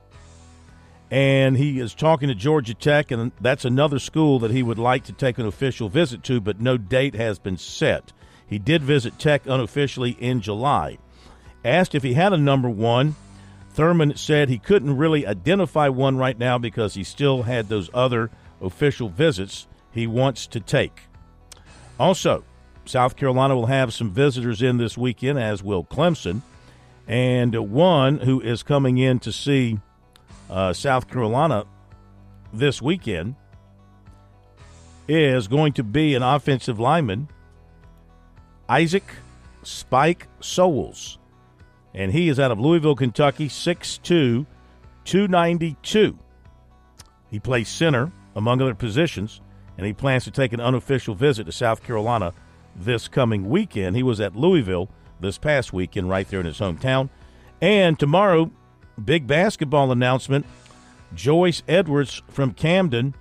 and he is talking to Georgia Tech, and that's another school that he would like to take an official visit to, but no date has been set. He did visit Tech unofficially in July. Asked if he had a number one, Thurman said he couldn't really identify one right now because he still had those other official visits he wants to take. Also, South Carolina will have some visitors in this weekend, as will Clemson, and one who is coming in to see South Carolina this weekend is going to be an offensive lineman, Isaac Spike Sowles. And he is out of Louisville, Kentucky, 6'2", 292. He plays center, among other positions, and he plans to take an unofficial visit to South Carolina this coming weekend. He was at Louisville this past weekend right there in his hometown. And tomorrow, big basketball announcement, Joyce Edwards from Camden,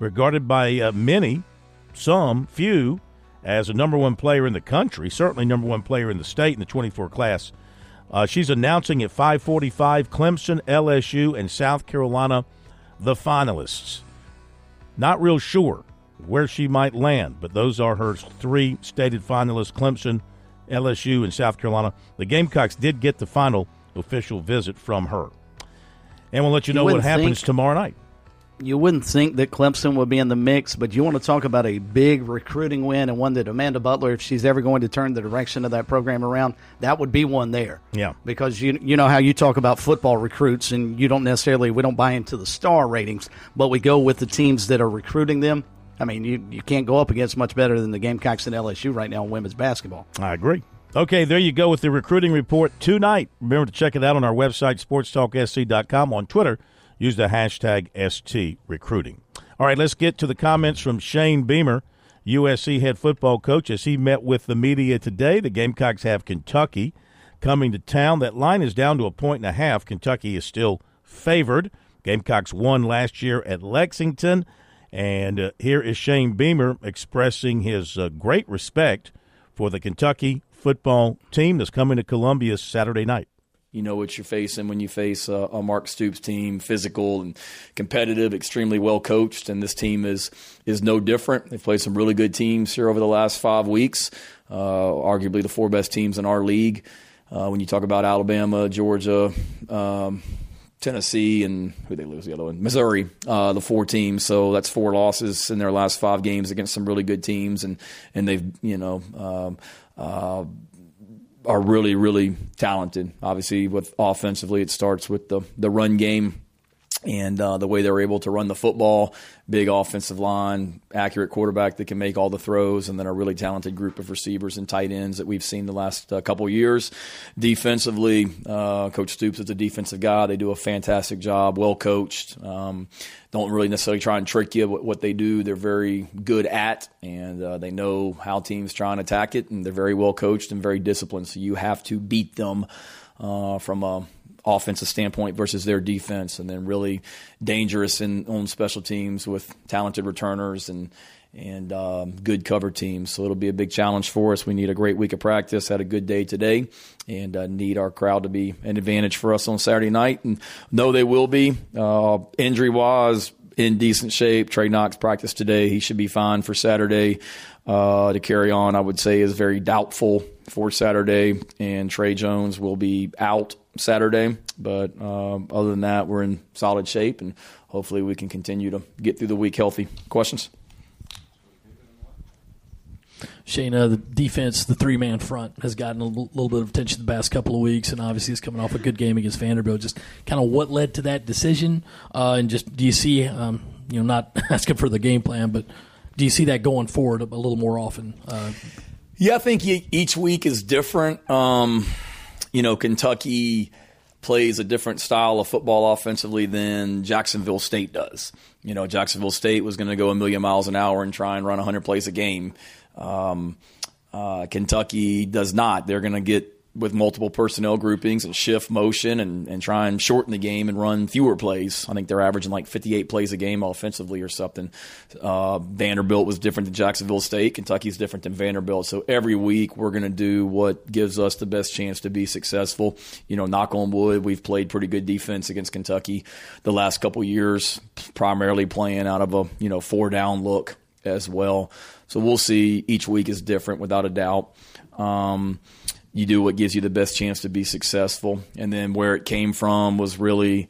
regarded by many, some, few, as the number one player in the country, certainly number one player in the state in the 24 class. She's announcing at 5:45 Clemson, LSU, and South Carolina, the finalists. Not real sure where she might land, but those are her three stated finalists, Clemson, LSU, and South Carolina. The Gamecocks did get the final official visit from her. and we'll let you know what happens tomorrow night. You wouldn't think that Clemson would be in the mix, but you want to talk about a big recruiting win and one that Amanda Butler, if she's ever going to turn the direction of that program around, that would be one there. Yeah. Because you know how you talk about football recruits, and you don't necessarily, we don't buy into the star ratings, but we go with the teams that are recruiting them. I mean, you can't go up against much better than the Gamecocks and LSU right now in women's basketball. I agree. Okay, there you go with the recruiting report tonight. Remember to check it out on our website, sportstalksc.com. On Twitter, use the hashtag #STRecruiting. All right, let's get to the comments from Shane Beamer, USC head football coach, as he met with the media today. The Gamecocks have Kentucky coming to town. That line is down to 1.5. Kentucky is still favored. Gamecocks won last year at Lexington. And here is Shane Beamer expressing his great respect for the Kentucky football team that's coming to Columbia Saturday night. You know what you're facing when you face a Mark Stoops team, physical and competitive, extremely well coached, and this team is no different. They've played some really good teams here over the last 5 weeks, arguably the four best teams in our league. When you talk about Alabama, Georgia, Tennessee, and who they lose the other one, Missouri, the four teams. So that's four losses in their last five games against some really good teams, and they've, you know, are really, really talented. Obviously, with offensively, it starts with the run game and the way they're able to run the football. Big offensive line, accurate quarterback that can make all the throws, and then a really talented group of receivers and tight ends that we've seen the last couple years. Defensively, Coach Stoops is a defensive guy. They do a fantastic job, well coached. Don't really necessarily try and trick you what they do. They're very good at, and they know how teams try and attack it, and they're very well coached and very disciplined. So you have to beat them from a offensive standpoint versus their defense, and then really dangerous on special teams with talented returners and good cover teams. So it'll be a big challenge for us. We need a great week of practice, had a good day today, and need our crowd to be an advantage for us on Saturday night. And no, they will be. Injury-wise, in decent shape. Trey Knox practiced today. He should be fine for Saturday. To carry on, I would say, is very doubtful for Saturday, and Trey Jones will be out Saturday. But other than that, we're in solid shape, and hopefully we can continue to get through the week healthy. Questions? Shane, the defense, the three-man front, has gotten a little bit of attention the past couple of weeks, and obviously it's coming off a good game against Vanderbilt. Just kind of what led to that decision, and just do you see, not asking for the game plan, but do you see that going forward a little more often? Yeah, I think each week is different. Kentucky plays a different style of football offensively than Jacksonville State does. You know, Jacksonville State was going to go a million miles an hour and try and run 100 plays a game. Kentucky does not. They're going to get with multiple personnel groupings and shift motion and try and shorten the game and run fewer plays. I think they're averaging like 58 plays a game offensively or something. Vanderbilt was different than Jacksonville State. Kentucky's different than Vanderbilt. So every week we're going to do what gives us the best chance to be successful. You know, knock on wood, we've played pretty good defense against Kentucky the last couple years, primarily playing out of a, four down look as well. So we'll see. Each week is different without a doubt. You do what gives you the best chance to be successful. And then where it came from was really,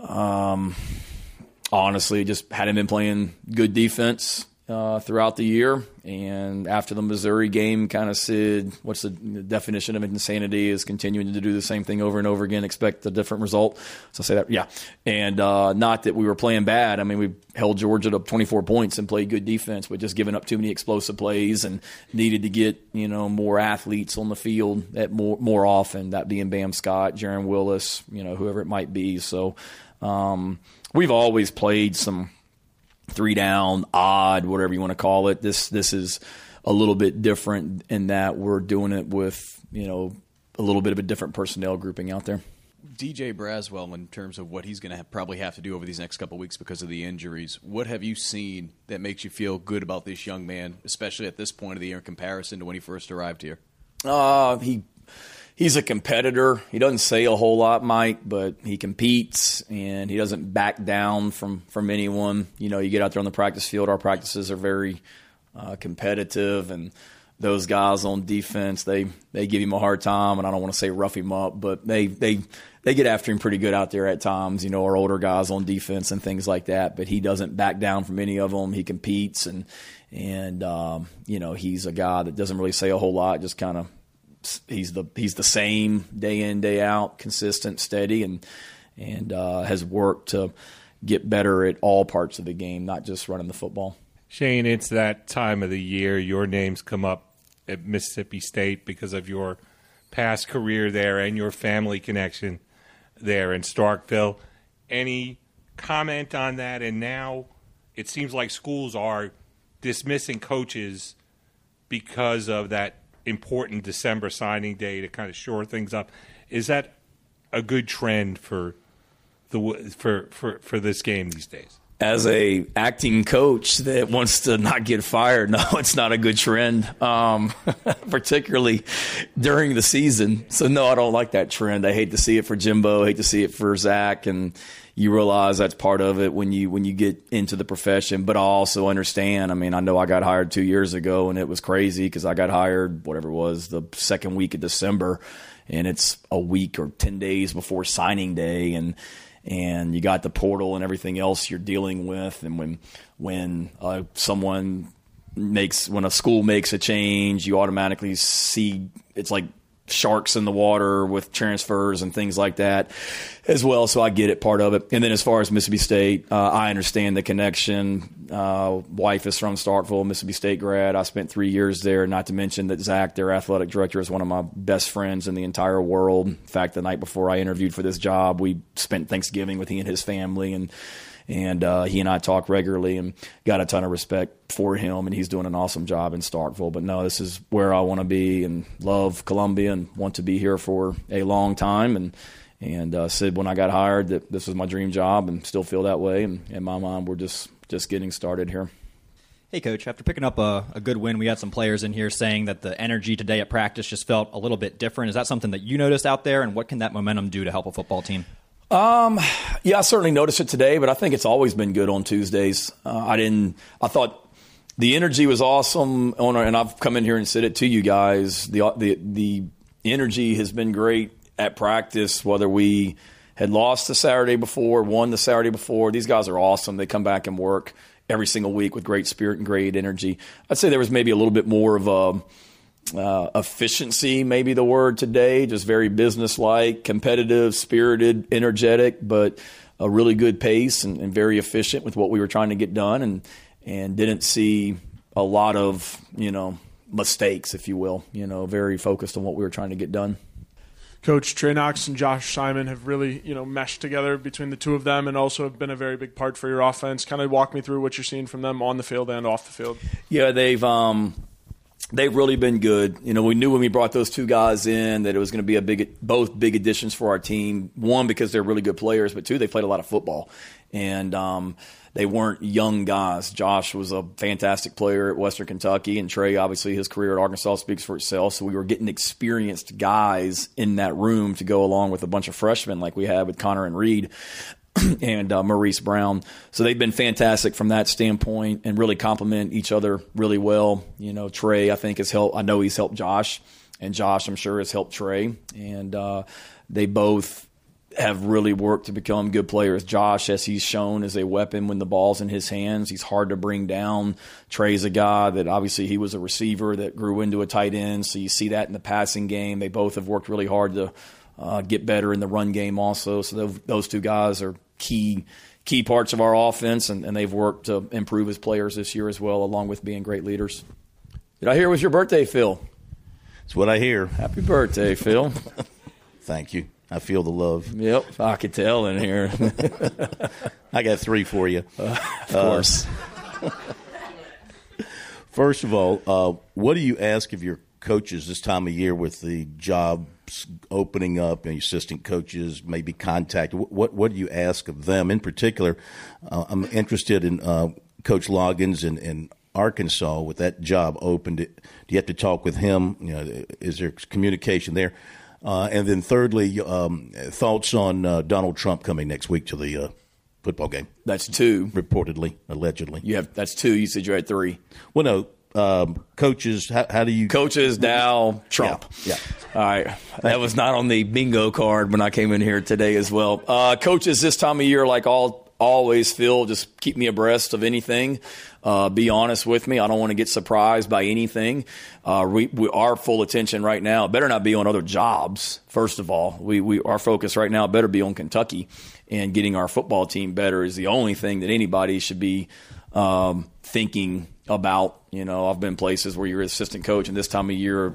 honestly, just hadn't been playing good defense throughout the year. And after the Missouri game kind of said, what's the definition of insanity is continuing to do the same thing over and over again, expect a different result. So I say that, yeah. And not that we were playing bad. I mean, we held Georgia to 24 points and played good defense, but just giving up too many explosive plays and needed to get, more athletes on the field at more often, that being Bam Scott, Jaron Willis, whoever it might be. So we've always played some – three down, odd, whatever you want to call it. This is a little bit different in that we're doing it with, a little bit of a different personnel grouping out there. DJ Braswell, in terms of what he's going to probably have to do over these next couple of weeks because of the injuries, what have you seen that makes you feel good about this young man, especially at this point of the year in comparison to when he first arrived here? He's a competitor. He doesn't say a whole lot, Mike, but he competes and he doesn't back down from anyone. You get out there on the practice field. Our practices are very competitive, and those guys on defense, they give him a hard time, and I don't want to say rough him up, but they get after him pretty good out there at times, you know, our older guys on defense and things like that. But he doesn't back down from any of them. He competes, and you know, he's a guy that doesn't really say a whole lot, just kind of he's the same day in, day out, consistent, steady, and has worked to get better at all parts of the game, not just running the football. Shane, it's that time of the year. Your name's come up at Mississippi State because of your past career there and your family connection there in Starkville. Any comment on that? And now it seems like schools are dismissing coaches because of that important December signing day to kind of shore things up. Is that a good trend for this game these days? As a acting coach that wants to not get fired, no, it's not a good trend, particularly during the season. So, no, I don't like that trend. I hate to see it for Jimbo. I hate to see it for Zach. And you realize that's part of it when you get into the profession. But I also understand. I mean, I know I got hired 2 years ago, and it was crazy because I got hired, whatever it was, the second week of December. And it's a week or 10 days before signing day. And you got the portal and everything else you're dealing with. And when a school makes a change, you automatically see it's like sharks in the water with transfers and things like that as well. So I get it, part of it. And then as far as Mississippi State, I understand the connection. Wife is from Starkville, Mississippi State grad. I spent 3 years there, not to mention that Zach, their athletic director, is one of my best friends in the entire world. In fact, the night before I interviewed for this job, we spent Thanksgiving with he and his family, and he and I talk regularly and got a ton of respect for him, and he's doing an awesome job in Starkville. But no, this is where I want to be and love Columbia and want to be here for a long time. And said when I got hired that this was my dream job and still feel that way. And in my mind, we're just getting started here. Hey, Coach, after picking up a good win, we had some players in here saying that the energy today at practice just felt a little bit different. Is that something that you noticed out there, and what can that momentum do to help a football team? Yeah, I certainly noticed it today, but I think it's always been good on Tuesdays. I thought the energy was awesome and I've come in here and said it to you guys. The energy has been great at practice, whether we had lost the Saturday before, won the Saturday before. These guys are awesome. They come back and work every single week with great spirit and great energy. I'd say there was maybe a little bit more of efficiency, maybe the word today, just very businesslike, competitive, spirited, energetic, but a really good pace and very efficient with what we were trying to get done, and didn't see a lot of, mistakes, if you will, very focused on what we were trying to get done. Coach, Trey Knox and Josh Simon have really, meshed together between the two of them, and also have been a very big part for your offense. Kind of walk me through what you're seeing from them on the field and off the field. Yeah, They've really been good. We knew when we brought those two guys in that it was going to be both big additions for our team. One, because they're really good players, but two, they played a lot of football. And they weren't young guys. Josh was a fantastic player at Western Kentucky, and Trey, obviously, his career at Arkansas speaks for itself. So we were getting experienced guys in that room to go along with a bunch of freshmen like we had with Connor and Reed and Maurice Brown. So they've been fantastic from that standpoint and really complement each other really well. Trey, I think, has helped. I know he's helped Josh, and Josh, I'm sure, has helped Trey. And they both have really worked to become good players. Josh, as he's shown, is a weapon when the ball's in his hands. He's hard to bring down. Trey's a guy that obviously he was a receiver that grew into a tight end. So you see that in the passing game. They both have worked really hard to get better in the run game also. So those two guys are key parts of our offense, and they've worked to improve as players this year as well, along with being great leaders. Did I hear it was your birthday, Phil? That's what I hear. Happy birthday, Phil. Thank you. I feel the love. Yep, I could tell in here. I got three for you. Of course. First of all, what do you ask of your coaches this time of year with the job opening up and assistant coaches maybe contact? What do you ask of them in particular? I'm interested in Coach Loggins in Arkansas with that job opened. Do you have to talk with him? Is there communication there? And then thirdly, thoughts on Donald Trump coming next week to the football game? That's two. Reportedly, allegedly. That's two. You said you had three. Well, no. coaches, how do you... Coaches, Dow, Trump. Yeah. All right. That was not on the bingo card when I came in here today as well. Coaches this time of year, like always, Phil, just keep me abreast of anything. Be honest with me. I don't want to get surprised by anything. We our full attention right now better not be on other jobs. First of all, our focus right now better be on Kentucky, and getting our football team better is the only thing that anybody should be thinking about. You know, I've been places where you're an assistant coach, and this time of year,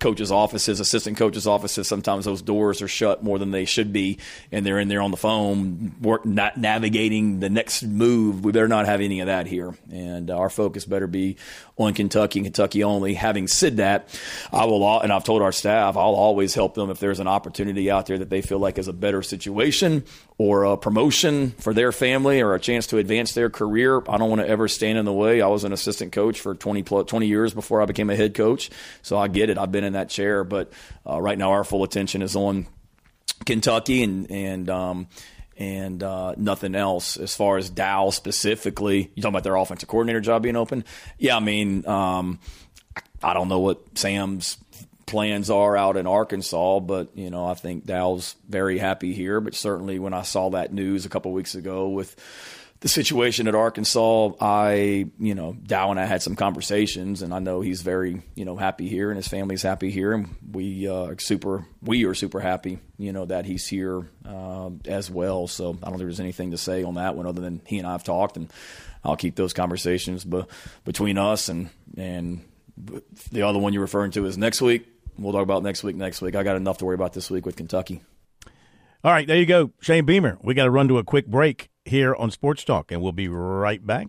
coaches' offices, assistant coaches' offices, sometimes those doors are shut more than they should be, and they're in there on the phone, not navigating the next move. We better not have any of that here, and our focus better be on Kentucky and Kentucky only. Having said that, I will, and I've told our staff, I'll always help them if there's an opportunity out there that they feel like is a better situation or a promotion for their family or a chance to advance their career. I don't want to ever stand in the way. I was an assistant coach for 20 years before I became a head coach, so I get it. I've been in that chair, but right now our full attention is on Kentucky and nothing else. As far as Dow specifically, you talking about their offensive coordinator job being open? Yeah, I mean, I don't know what Sam's plans are out in Arkansas, but you know, I think Dow's very happy here. But certainly, when I saw that news a couple of weeks ago with the situation at Arkansas, Dow and I had some conversations, and I know he's very, happy here, and his family's happy here, and we are super happy, that he's here as well. So I don't think there's anything to say on that one other than he and I have talked, and I'll keep those conversations between us, and the other one you're referring to is next week. We'll talk about next week. I got enough to worry about this week with Kentucky. All right, there you go, Shane Beamer. We got to run to a quick break here on Sports Talk, and we'll be right back.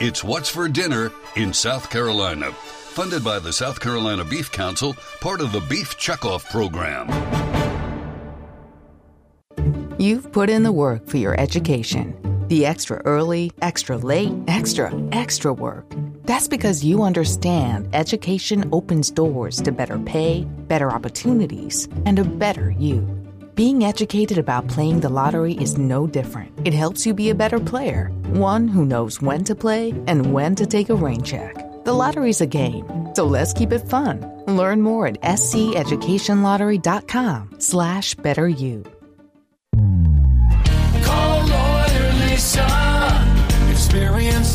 It's what's for dinner in South Carolina. Funded by the South Carolina Beef Council, part of the Beef Checkoff Program. You've put in the work for your education. The extra early, extra late, extra work. That's because you understand education opens doors to better pay, better opportunities, and a better you. Being educated about playing the lottery is no different. It helps you be a better player, one who knows when to play and when to take a rain check. The lottery's a game, so let's keep it fun. Learn more at sceducationlottery.com/betteryou. Call Lawyer Lisa. Experience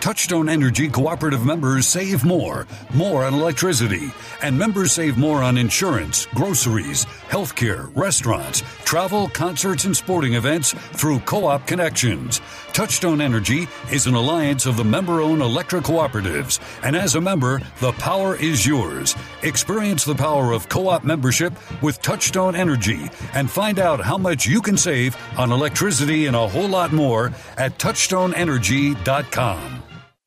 Touchstone Energy Cooperative members save more on electricity, and members save more on insurance, groceries, healthcare, restaurants, travel, concerts, and sporting events through co-op connections. Touchstone Energy is an alliance of the member-owned electric cooperatives, and as a member, the power is yours. Experience the power of co-op membership with Touchstone Energy and find out how much you can save on electricity and a whole lot more at touchstoneenergy.com.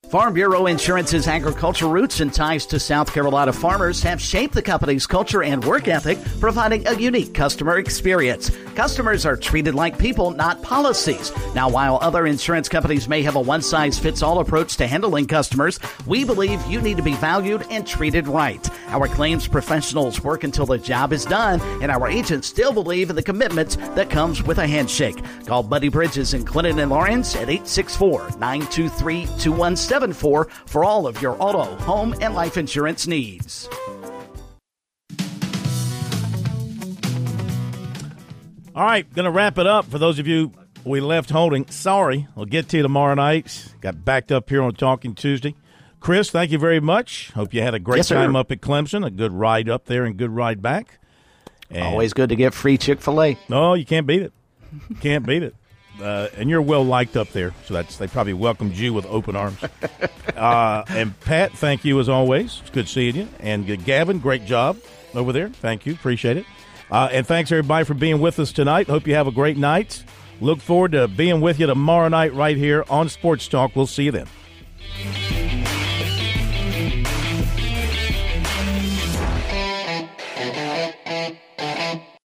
Farm Bureau Insurance's agricultural roots and ties to South Carolina farmers have shaped the company's culture and work ethic, providing a unique customer experience. Customers are treated like people, not policies. Now, while other insurance companies may have a one-size-fits-all approach to handling customers, we believe you need to be valued and treated right. Our claims professionals work until the job is done, and our agents still believe in the commitment that comes with a handshake. Call Buddy Bridges in Clinton and Lawrence at 864-923-2177. For all of your auto, home, and life insurance needs. All right, going to wrap it up for those of you we left holding. Sorry, we'll get to you tomorrow night. Got backed up here on Talking Tuesday. Chris, thank you very much. Hope you had a great time up at Clemson, a good ride up there and good ride back. And always good to get free Chick-fil-A. No, you can't beat it. Can't beat it. And you're well liked up there, so that's they probably welcomed you with open arms. And Pat, thank you as always. It's good seeing you. And Gavin, great job over there. Thank you. Appreciate it. And thanks, everybody, for being with us tonight. Hope you have a great night. Look forward to being with you tomorrow night right here on Sports Talk. We'll see you then.